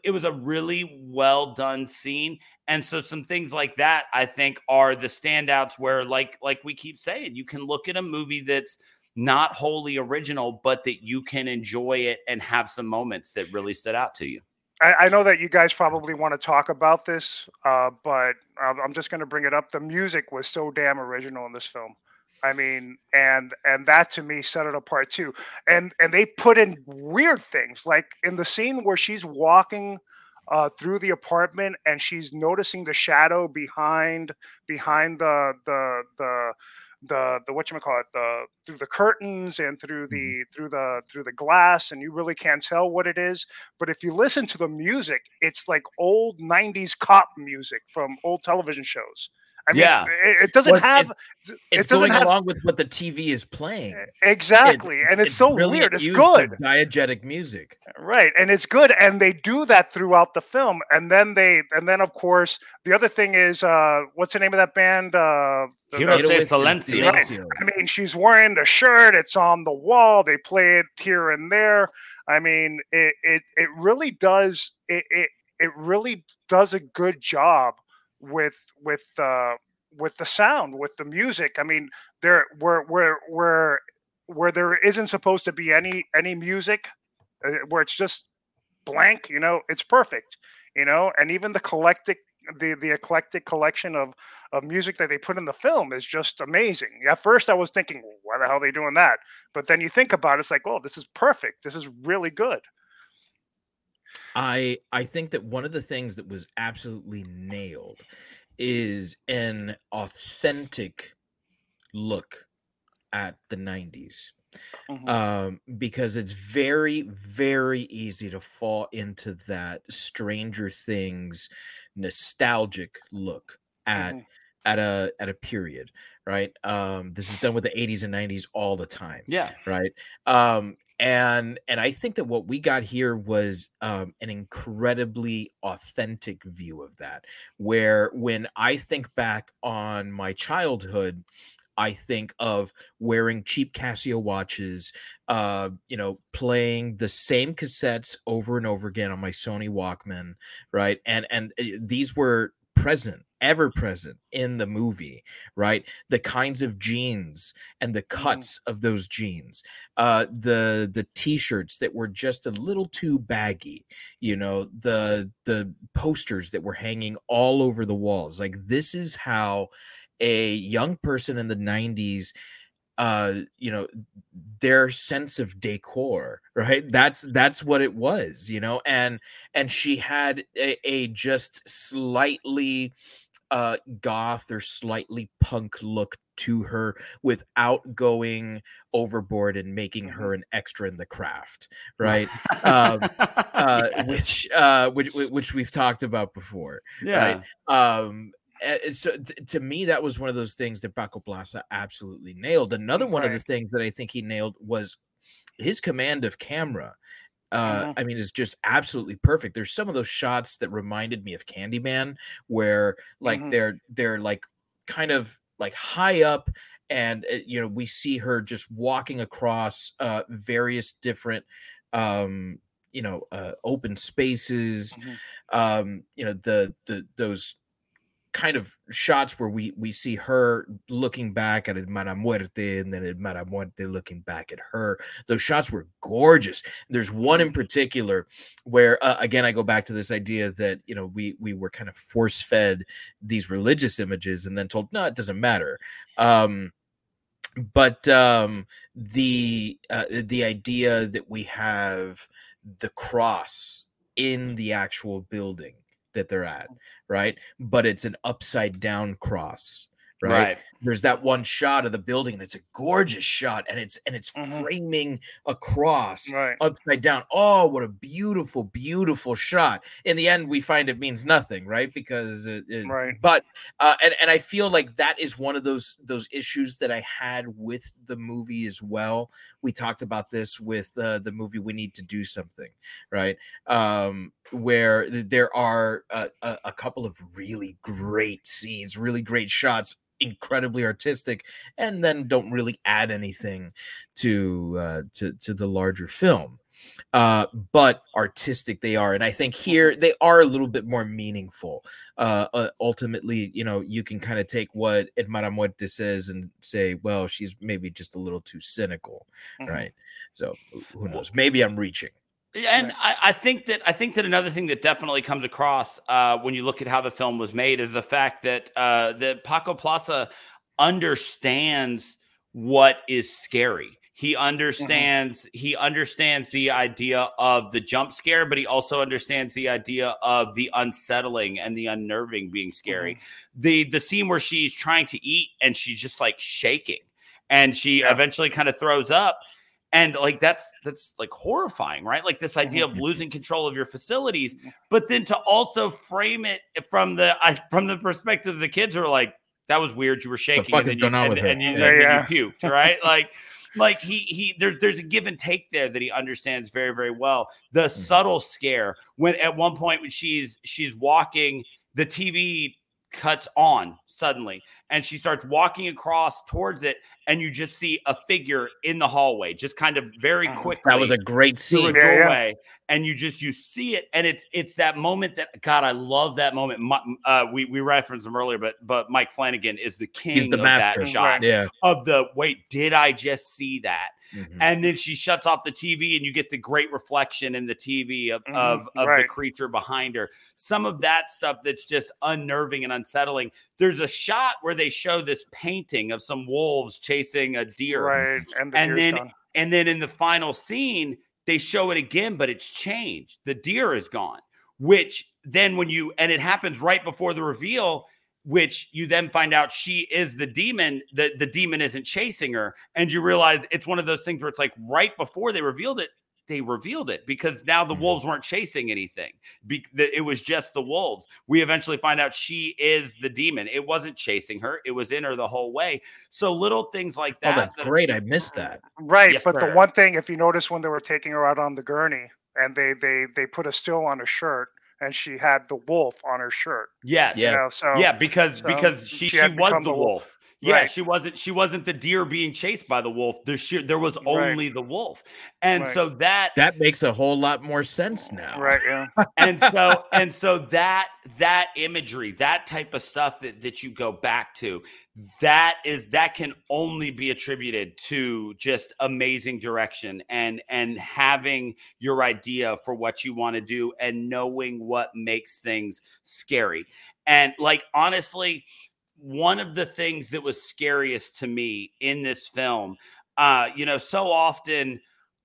a really well done scene. And so some things like that, I think, are the standouts where, like we keep saying, you can look at a movie that's not wholly original, but that you can enjoy it and have some moments that really stood out to you. I know that you guys probably want to talk about this, but I'm just going to bring it up. The music was so damn original in this film. I mean, and that to me set it apart too. And they put in weird things, like in the scene where she's walking through the apartment, and she's noticing the shadow behind the whatchamacallit, through the curtains and through the glass, and you really can't tell what it is. But if you listen to the music, it's like old 90s cop music from old television shows. I mean, yeah, it doesn't have. It's going along with what the TV is playing. Exactly, and it's so weird. It's good. Diegetic music, right? And it's good, and they do that throughout the film. And then of course, the other thing is, what's the name of that band? Héroes del Silencio. I mean, she's wearing the shirt. It's on the wall. They play it here and there. I mean, it really does. It really does a good job with the sound, with the music. I mean, there where there isn't supposed to be any music, where it's just blank, you know, it's perfect, you know. And even the eclectic collection of music that they put in the film is just amazing. At first I was thinking, well, why the hell are they doing that? But then you think about it, it's like, oh, this is perfect. This is really good. I think that one of the things that was absolutely nailed is an authentic look at the 90s, because it's very, very easy to fall into that Stranger Things nostalgic look at a period, right? This is done with the 80s and 90s all the time. Yeah. Right. And I think that what we got here was an incredibly authentic view of that, where when I think back on my childhood, I think of wearing cheap Casio watches, playing the same cassettes over and over again on my Sony Walkman, right? And these were present, ever present in the movie, right? The kinds of jeans and the cuts of those jeans, the t-shirts that were just a little too baggy, you know, the posters that were hanging all over the walls. Like, this is how a young person in the 90s, their sense of decor, right? That's what it was, you know. And she had a just slightly goth or slightly punk look to her without going overboard and making her an extra in The Craft, right? Which we've talked about before, yeah. Right? So to me, that was one of those things that Paco Plaza absolutely nailed. Another one of the things that I think he nailed was his command of camera. I mean, it's just absolutely perfect. There's some of those shots that reminded me of Candyman, where like they're like kind of like high up, and we see her just walking across various different open spaces. Those kind of shots where we see her looking back at Hermana Muerte, and then Hermana Muerte looking back at her. Those shots were gorgeous. There's one in particular where, again, I go back to this idea that, we were kind of force fed these religious images and then told, no, it doesn't matter. The idea that we have the cross in the actual building that they're at, right? But it's an upside down cross, right? There's that one shot of the building, and it's a gorgeous shot, and it's framing a cross upside down. Oh, what a beautiful, beautiful shot. In the end, we find it means nothing, right? Because but I feel like that is one of those issues that I had with the movie as well. We talked about this with the movie We Need to Do Something, right? Where there are a couple of really great scenes, really great shots, incredibly artistic, and then don't really add anything to the larger film. But artistic they are, and I think here they are a little bit more meaningful. Ultimately, you can kind of take what Hermana Muerte says and say, well, she's maybe just a little too cynical, right? So who knows? Maybe I'm reaching. And I think that another thing that definitely comes across when you look at how the film was made is the fact that that Paco Plaza understands what is scary. He understands the idea of the jump scare, but he also understands the idea of the unsettling and the unnerving being scary. Mm-hmm. The scene where she's trying to eat and she's just like shaking and she eventually kind of throws up. And like, that's like horrifying, right? Like this idea of losing control of your facilities, but then to also frame it from the perspective of the kids who are like, that was weird. You were shaking and then you puked, right? Like there's a give and take there that he understands very, very well. The subtle scare when at one point when she's walking, the TV cuts on suddenly and she starts walking across towards it. And you just see a figure in the hallway, just kind of very quickly. That was a great scene. And you see it. And it's that moment that, God, I love that moment. We referenced him earlier, but Mike Flanagan is the king. He's the master of that shot of the, wait, did I just see that? Mm-hmm. And then she shuts off the TV and you get the great reflection in the TV of the creature behind her. Some of that stuff that's just unnerving and unsettling. There's a shot where they show this painting of some wolves chasing a deer. Right. And then in the final scene, they show it again, but it's changed. The deer is gone, which then and it happens right before the reveal, which you then find out she is the demon, that the demon isn't chasing her. And you realize it's one of those things where it's like right before they revealed it because now the wolves weren't chasing anything. It was just the wolves. We eventually find out she is the demon. It wasn't chasing her. It was in her the whole way. So little things like that. Oh, that's great. I missed that. Right. Yes, but the one thing, if you notice when they were taking her out on the gurney and they put a still on her shirt and she had the wolf on her shirt. Yes. Yeah. You know, because she was the wolf. Yeah, right. She wasn't the deer being chased by the wolf. There was only the wolf, and so that makes a whole lot more sense now. Right. Yeah. and so that imagery, that type of stuff that you go back to, that can only be attributed to just amazing direction and having your idea for what you want to do and knowing what makes things scary. And like honestly, one of the things that was scariest to me in this film, so often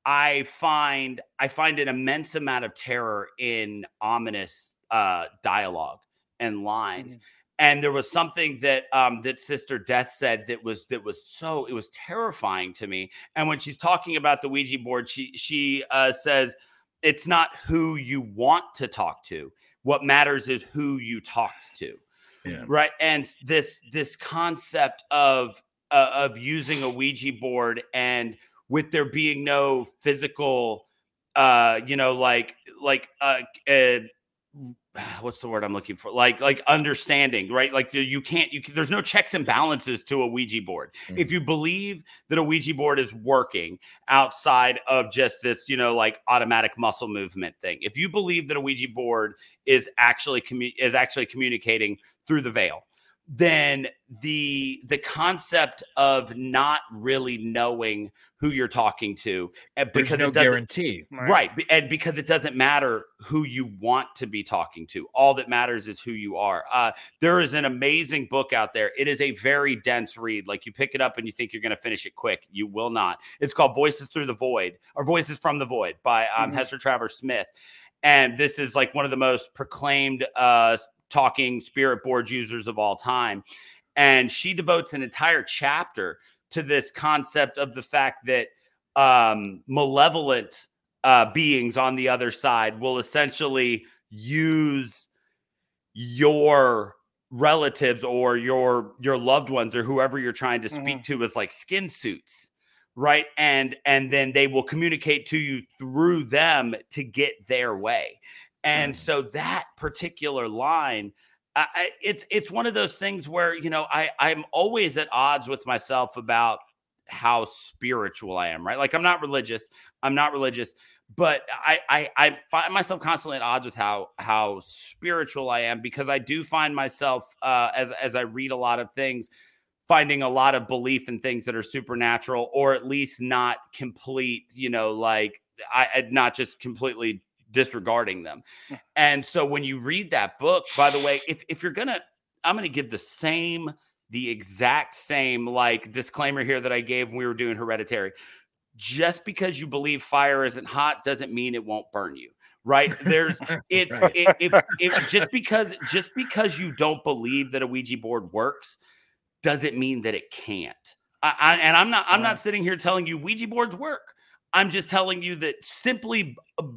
I find an immense amount of terror in ominous dialogue and lines. Mm-hmm. And there was something that Sister Death said it was terrifying to me. And when she's talking about the Ouija board, she says, "It's not who you want to talk to. What matters is who you talked to." Yeah. Right. And this concept of using a Ouija board and with there being no physical, what's the word I'm looking for? Like understanding, right? Like there's no checks and balances to a Ouija board. Mm-hmm. If you believe that a Ouija board is working outside of just this, automatic muscle movement thing. If you believe that a Ouija board is actually communicating through the veil, then the concept of not really knowing who you're talking to, because no guarantee, right? And because it doesn't matter who you want to be talking to, all that matters is who you are. There is an amazing book out there. It is a very dense read. Like you pick it up and you think you're going to finish it quick. You will not. It's called Voices from the Void by Hester Travers Smith. And this is like one of the most proclaimed, talking spirit board users of all time. And she devotes an entire chapter to this concept of the fact that malevolent beings on the other side will essentially use your relatives or your loved ones or whoever you're trying to speak to as like skin suits. Right. And then they will communicate to you through them to get their way. And so that particular line, it's one of those things where, I'm always at odds with myself about how spiritual I am, right? Like I'm not religious, but I find myself constantly at odds with how spiritual I am, because I do find myself, as I read a lot of things, finding a lot of belief in things that are supernatural, or at least not complete, not just completely disregarding them. And so when you read that book, by the way, if you're gonna, I'm gonna give the exact same like disclaimer here that I gave when we were doing Hereditary. just because you believe fire isn't hot doesn't mean it won't burn you. Right? There's it's right. Just because you don't believe that a Ouija board works doesn't mean that it can't. I'm not sitting here telling you Ouija boards work. I'm just telling you that simply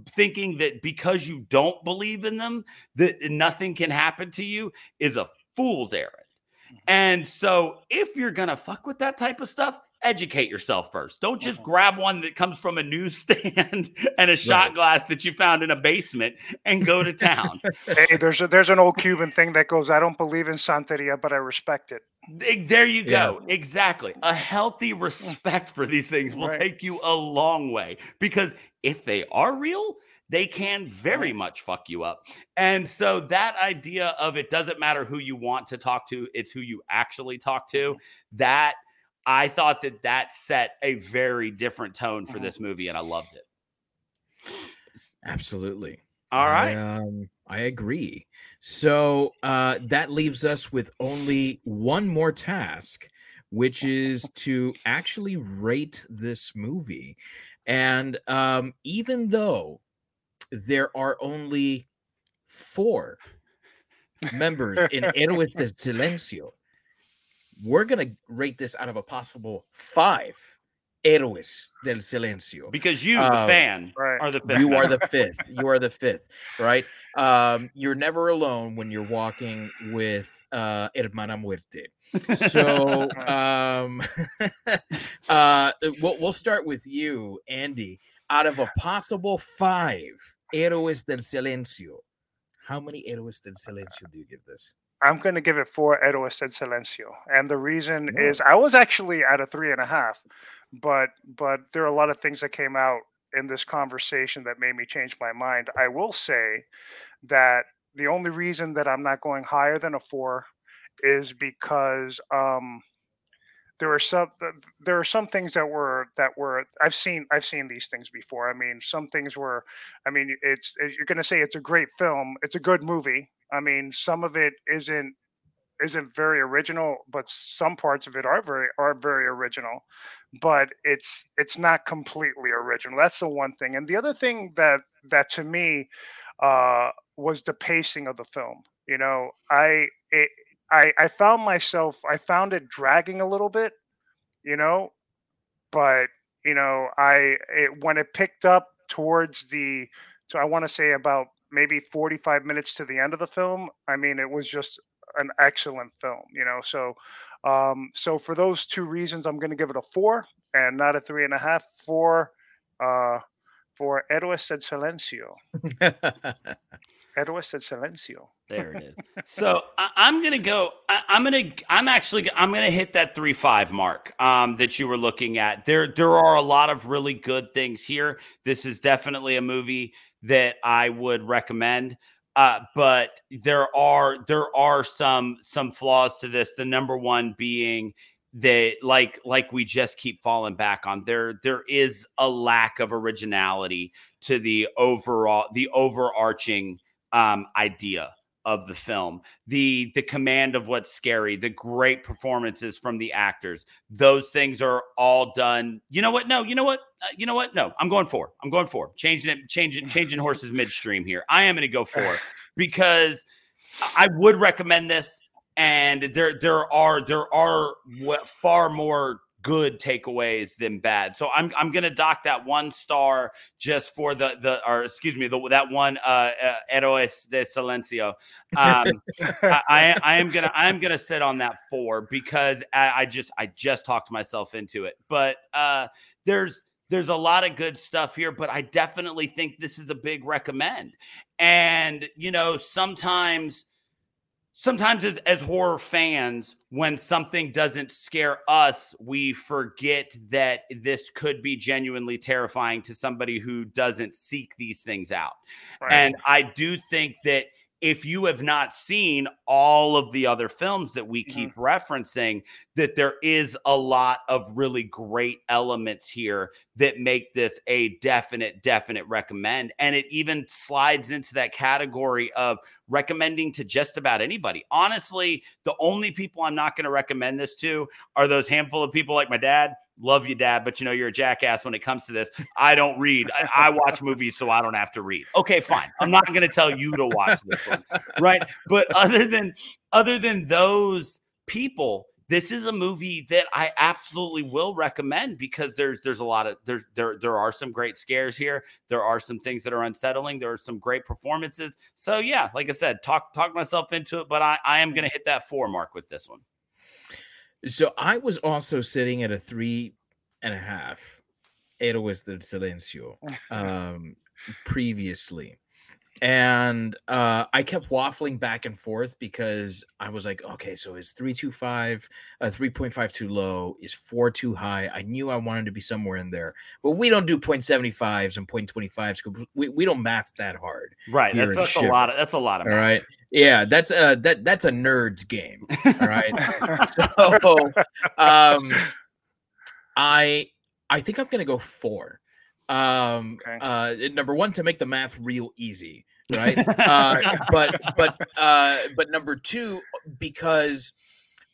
thinking that because you don't believe in them, that nothing can happen to you is a fool's errand. And so if you're going to fuck with that type of stuff, educate yourself first. Don't just grab one that comes from a newsstand and a shot glass that you found in a basement and go to town. Hey, there's an old Cuban thing that goes, I don't believe in Santeria, but I respect it. There you go. Yeah. Exactly. A healthy respect for these things will take you a long way, because if they are real, they can very much fuck you up. And so that idea of it doesn't matter who you want to talk to, it's who you actually talk to, that I thought that set a very different tone for this movie, and I loved it. Absolutely. All right. I agree. So that leaves us with only one more task, which is to actually rate this movie. And even though there are only 4 members in Héroes del Silencio, we're going to rate this out of a possible 5 Héroes del Silencio. Because you, the fan, are the 5th. You are the 5th. You are the 5th, right? You're never alone when you're walking with Hermana Muerte. So we'll start with you, Andy. Out of a possible 5 Héroes del Silencio, how many Héroes del Silencio do you give this? I'm going to give it 4 Héroes del Silencio. And the reason is I was actually at a 3.5, but there are a lot of things that came out in this conversation that made me change my mind. I will say that the only reason that I'm not going higher than a 4 is because there are some things that were I've seen these things before. I mean, some things were, I mean, you're going to say it's a great film. It's a good movie. I mean, some of it isn't very original, but some parts of it are very original, but it's not completely original. That's the one thing. And the other thing that to me was the pacing of the film. You know, I found it dragging a little bit, you know, but you know, when it picked up towards so I want to say about maybe 45 minutes to the end of the film. I mean, it was just an excellent film, you know? So for those 2 reasons, I'm going to give it a 4 and not a 3.5 for Héroes del Silencio. Héroes del Silencio. There it is. So I'm going to hit that 3.5 mark that you were looking at. There are a lot of really good things here. This is definitely a movie that I would recommend. But there are some flaws to this. The number one being that like we just keep falling back on, there is a lack of originality to the overarching idea of the film, the command of what's scary, the great performances from the actors. Those things are all done. You know what? No, you know what? You know what? No, I'm going 4. I'm going 4. Changing horses midstream here. I am going to go 4 because I would recommend this. And there are far more good takeaways than bad. So I'm going to dock that 1 star just for that one Héroes del Silencio. I'm going to sit on that 4 because I just talked myself into it. But there's a lot of good stuff here, but I definitely think this is a big recommend. And you know, sometimes as horror fans, when something doesn't scare us, we forget that this could be genuinely terrifying to somebody who doesn't seek these things out. Right. And I do think that if you have not seen all of the other films that we keep referencing, that there is a lot of really great elements here that make this a definite recommend. And it even slides into that category of recommending to just about anybody. Honestly, the only people I'm not going to recommend this to are those handful of people like my dad love you, Dad, but you know, you're a jackass when it comes to this. I don't read. I watch movies so I don't have to read. Okay, fine. I'm not going to tell you to watch this one, right? But other than those people, this is a movie that I absolutely will recommend because there are some great scares here. There are some things that are unsettling. There are some great performances. So yeah, like I said, talk myself into it, but I am going to hit that 4 mark with this one. So I was also sitting at a 3.5. Héroes del Silencio previously. And I kept waffling back and forth because I was like, okay, so is 3.5 too low? Is 4 too high? I knew I wanted to be somewhere in there. But we don't do 0.75s and 0.25s because we don't math that hard. Right. That's a lot. That's a lot of math. All right. Yeah, that's a nerd's game. All right. So I think I'm gonna go 4. Okay. Number one, to make the math real easy, right? But number two, because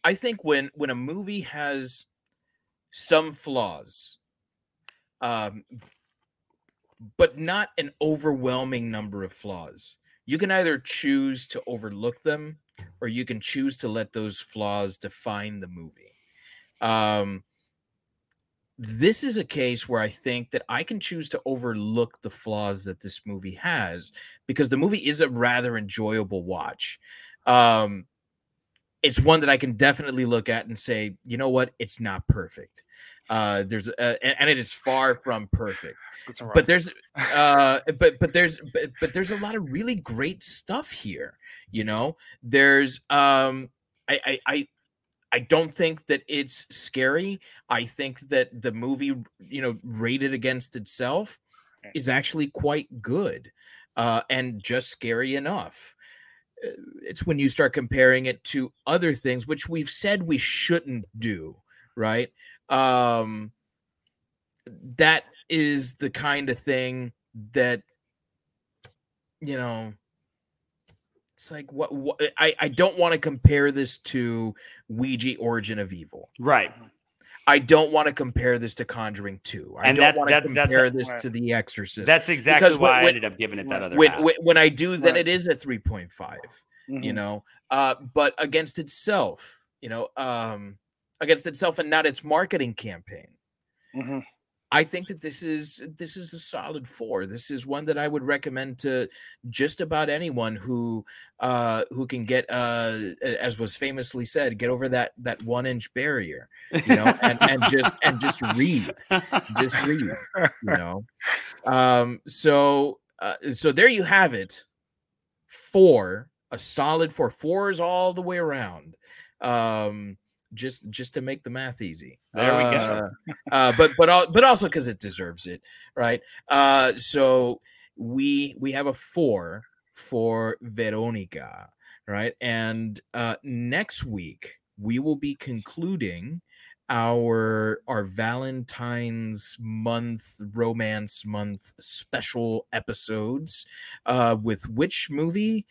I think when a movie has some flaws, but not an overwhelming number of flaws, you can either choose to overlook them or you can choose to let those flaws define the movie. This is a case where I think that I can choose to overlook the flaws that this movie has because the movie is a rather enjoyable watch. It's one that I can definitely look at and say, you know what? It's not perfect. And it is far from perfect, but there's a lot of really great stuff here. You know, I don't think that it's scary. I think that the movie, you know, rated against itself is actually quite good and just scary enough. It's when you start comparing it to other things, which we've said we shouldn't do, right? That is the kind of thing that, you know, it's like what I don't want to compare this to Ouija: Origin of Evil. Right. I don't want to compare this to Conjuring 2. I don't want to compare this to The Exorcist. That's exactly why I ended up giving it that other half. When I do, then it is a 3.5, mm-hmm. you know, but against itself, you know, against itself and not its marketing campaign. Mm-hmm. I think that this is a solid 4. This is one that I would recommend to just about anyone who can get as was famously said, get over that 1-inch barrier, you know, and just read, you know. So there you have it. 4, a solid 4. 4s all the way around. Just to make the math easy. There we go. But also because it deserves it, right? So we have a 4 for Veronica, right? And next week we will be concluding our Valentine's month, romance month special episodes with which movie,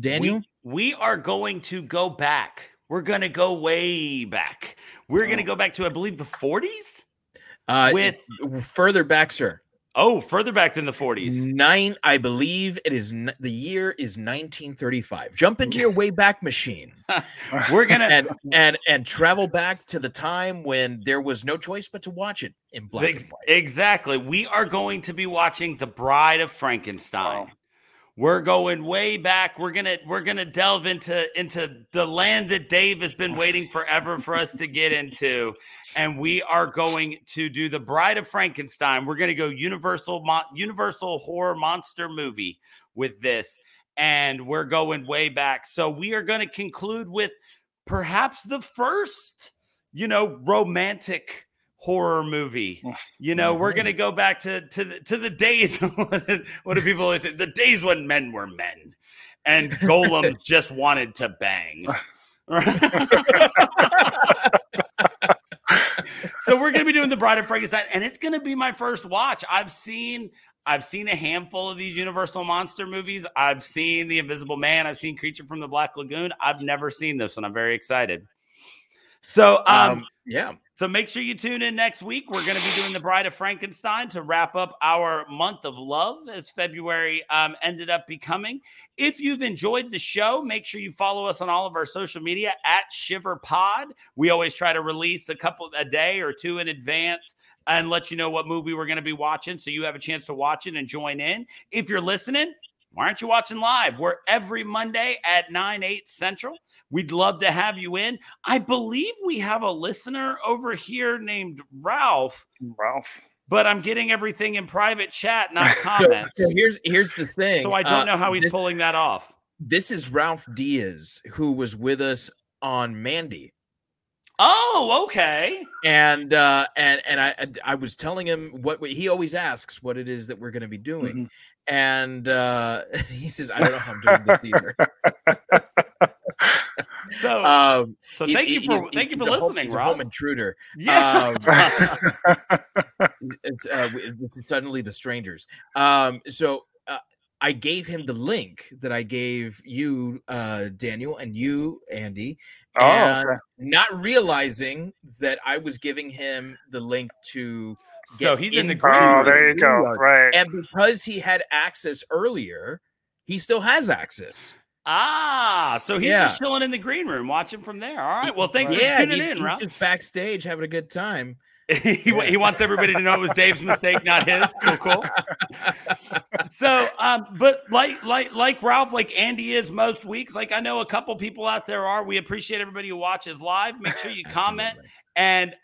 Daniel? We are going to go back. We're going to go way back. We're going to go back to, I believe, the 40s? With further back, sir. Oh, further back than the 40s. I believe it is. The year is 1935. Jump into your way back machine. We're going to and travel back to the time when there was no choice but to watch it in black and white. Exactly. We are going to be watching The Bride of Frankenstein. Wow. We're going way back. We're gonna delve into the land that Dave has been waiting forever for us to get into, and we are going to do The Bride of Frankenstein. We're gonna go Universal horror monster movie with this, and we're going way back. So we are gonna conclude with perhaps the first, you know, romantic horror movie. You know, we're going to go back to the days. What do people always say? The days when men were men and golems just wanted to bang. So we're going to be doing The Bride of Frankenstein, and it's going to be my first watch. I've seen a handful of these Universal monster movies. I've seen The Invisible Man. I've seen Creature from the Black Lagoon. I've never seen this one. I'm very excited. So, yeah. So make sure you tune in next week. We're going to be doing The Bride of Frankenstein to wrap up our month of love, as February ended up becoming. If you've enjoyed the show, make sure you follow us on all of our social media at Shiver Pod. We always try to release a day or two in advance and let you know what movie we're going to be watching, so you have a chance to watch it and join in. If you're listening, why aren't you watching live? We're every Monday at 9/8 Central. We'd love to have you in. I believe we have a listener over here named Ralph. But I'm getting everything in private chat, not comments. So here's the thing. So I don't know how he's pulling that off. This is Ralph Diaz, who was with us on Mandy. Oh, okay. And I was telling him what he always asks what it is that we're going to be doing. Mm-hmm. And he says, I don't know how I'm doing this either. So thank you for listening, Rob. Home intruder. Yeah. It's suddenly the strangers. So I gave him the link that I gave you, Daniel, and you, Andy, and not realizing that I was giving him the link to. So he's in the group. Oh, there you go. Right. And because he had access earlier, he still has access. Ah, so he's just chilling in the green room, watching from there. All right. Well, thanks for tuning in, Rob. He's just backstage having a good time. He wants everybody to know it was Dave's mistake, not his. Cool. So, but like Ralph, like Andy is most weeks. Like I know a couple people out there are. We appreciate everybody who watches live. Make sure you comment. And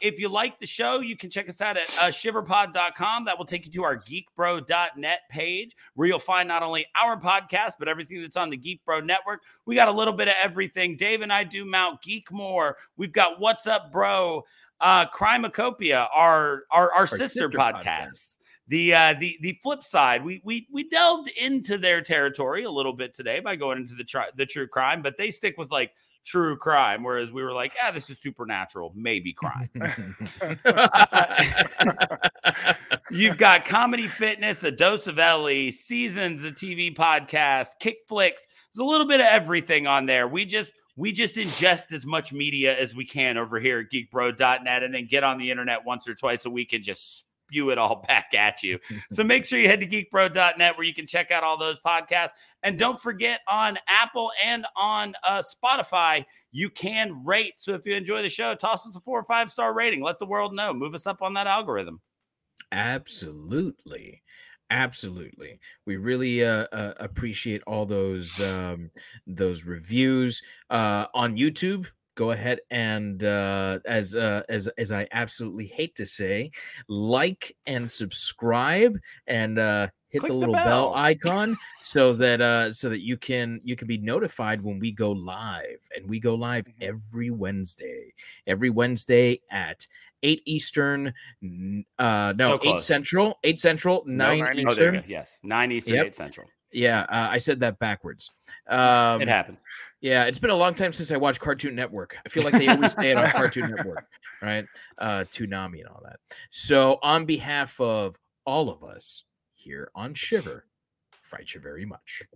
if you like the show, you can check us out at shiverpod.com. That will take you to our geekbro.net page, where you'll find not only our podcast, but everything that's on the Geek Bro Network. We got a little bit of everything. Dave and I do Mount Geekmore. We've got What's Up, Bro? Crimacopia, our sister podcast. The flip side, we delved into their territory a little bit today by going into the true crime, but they stick with like true crime, whereas we were like, this is supernatural, maybe crime. You've got Comedy Fitness, A Dose of Ellie, Seasons, the TV podcast, Kick Flicks. There's a little bit of everything on there. We just ingest as much media as we can over here at geekbro.net, and then get on the internet once or twice a week and just spew it all back at you. So make sure you head to geekbro.net, where you can check out all those podcasts. And don't forget, on Apple and on Spotify, you can rate. So if you enjoy the show, toss us a 4 or 5 star rating. Let the world know. Move us up on that algorithm. Absolutely. Absolutely. We really appreciate all those reviews on YouTube. Go ahead and as I absolutely hate to say, like and subscribe, and hit the little bell icon so that you can be notified when we go live. And we go live every Wednesday at 8 Eastern, 8 Central, 9 Eastern. Oh, yes, 9 Eastern, yep. 8 Central. Yeah, I said that backwards. It happened. Yeah, it's been a long time since I watched Cartoon Network. I feel like they always stay on Cartoon Network, right? Toonami and all that. So on behalf of all of us here on Shiver, fright you very much.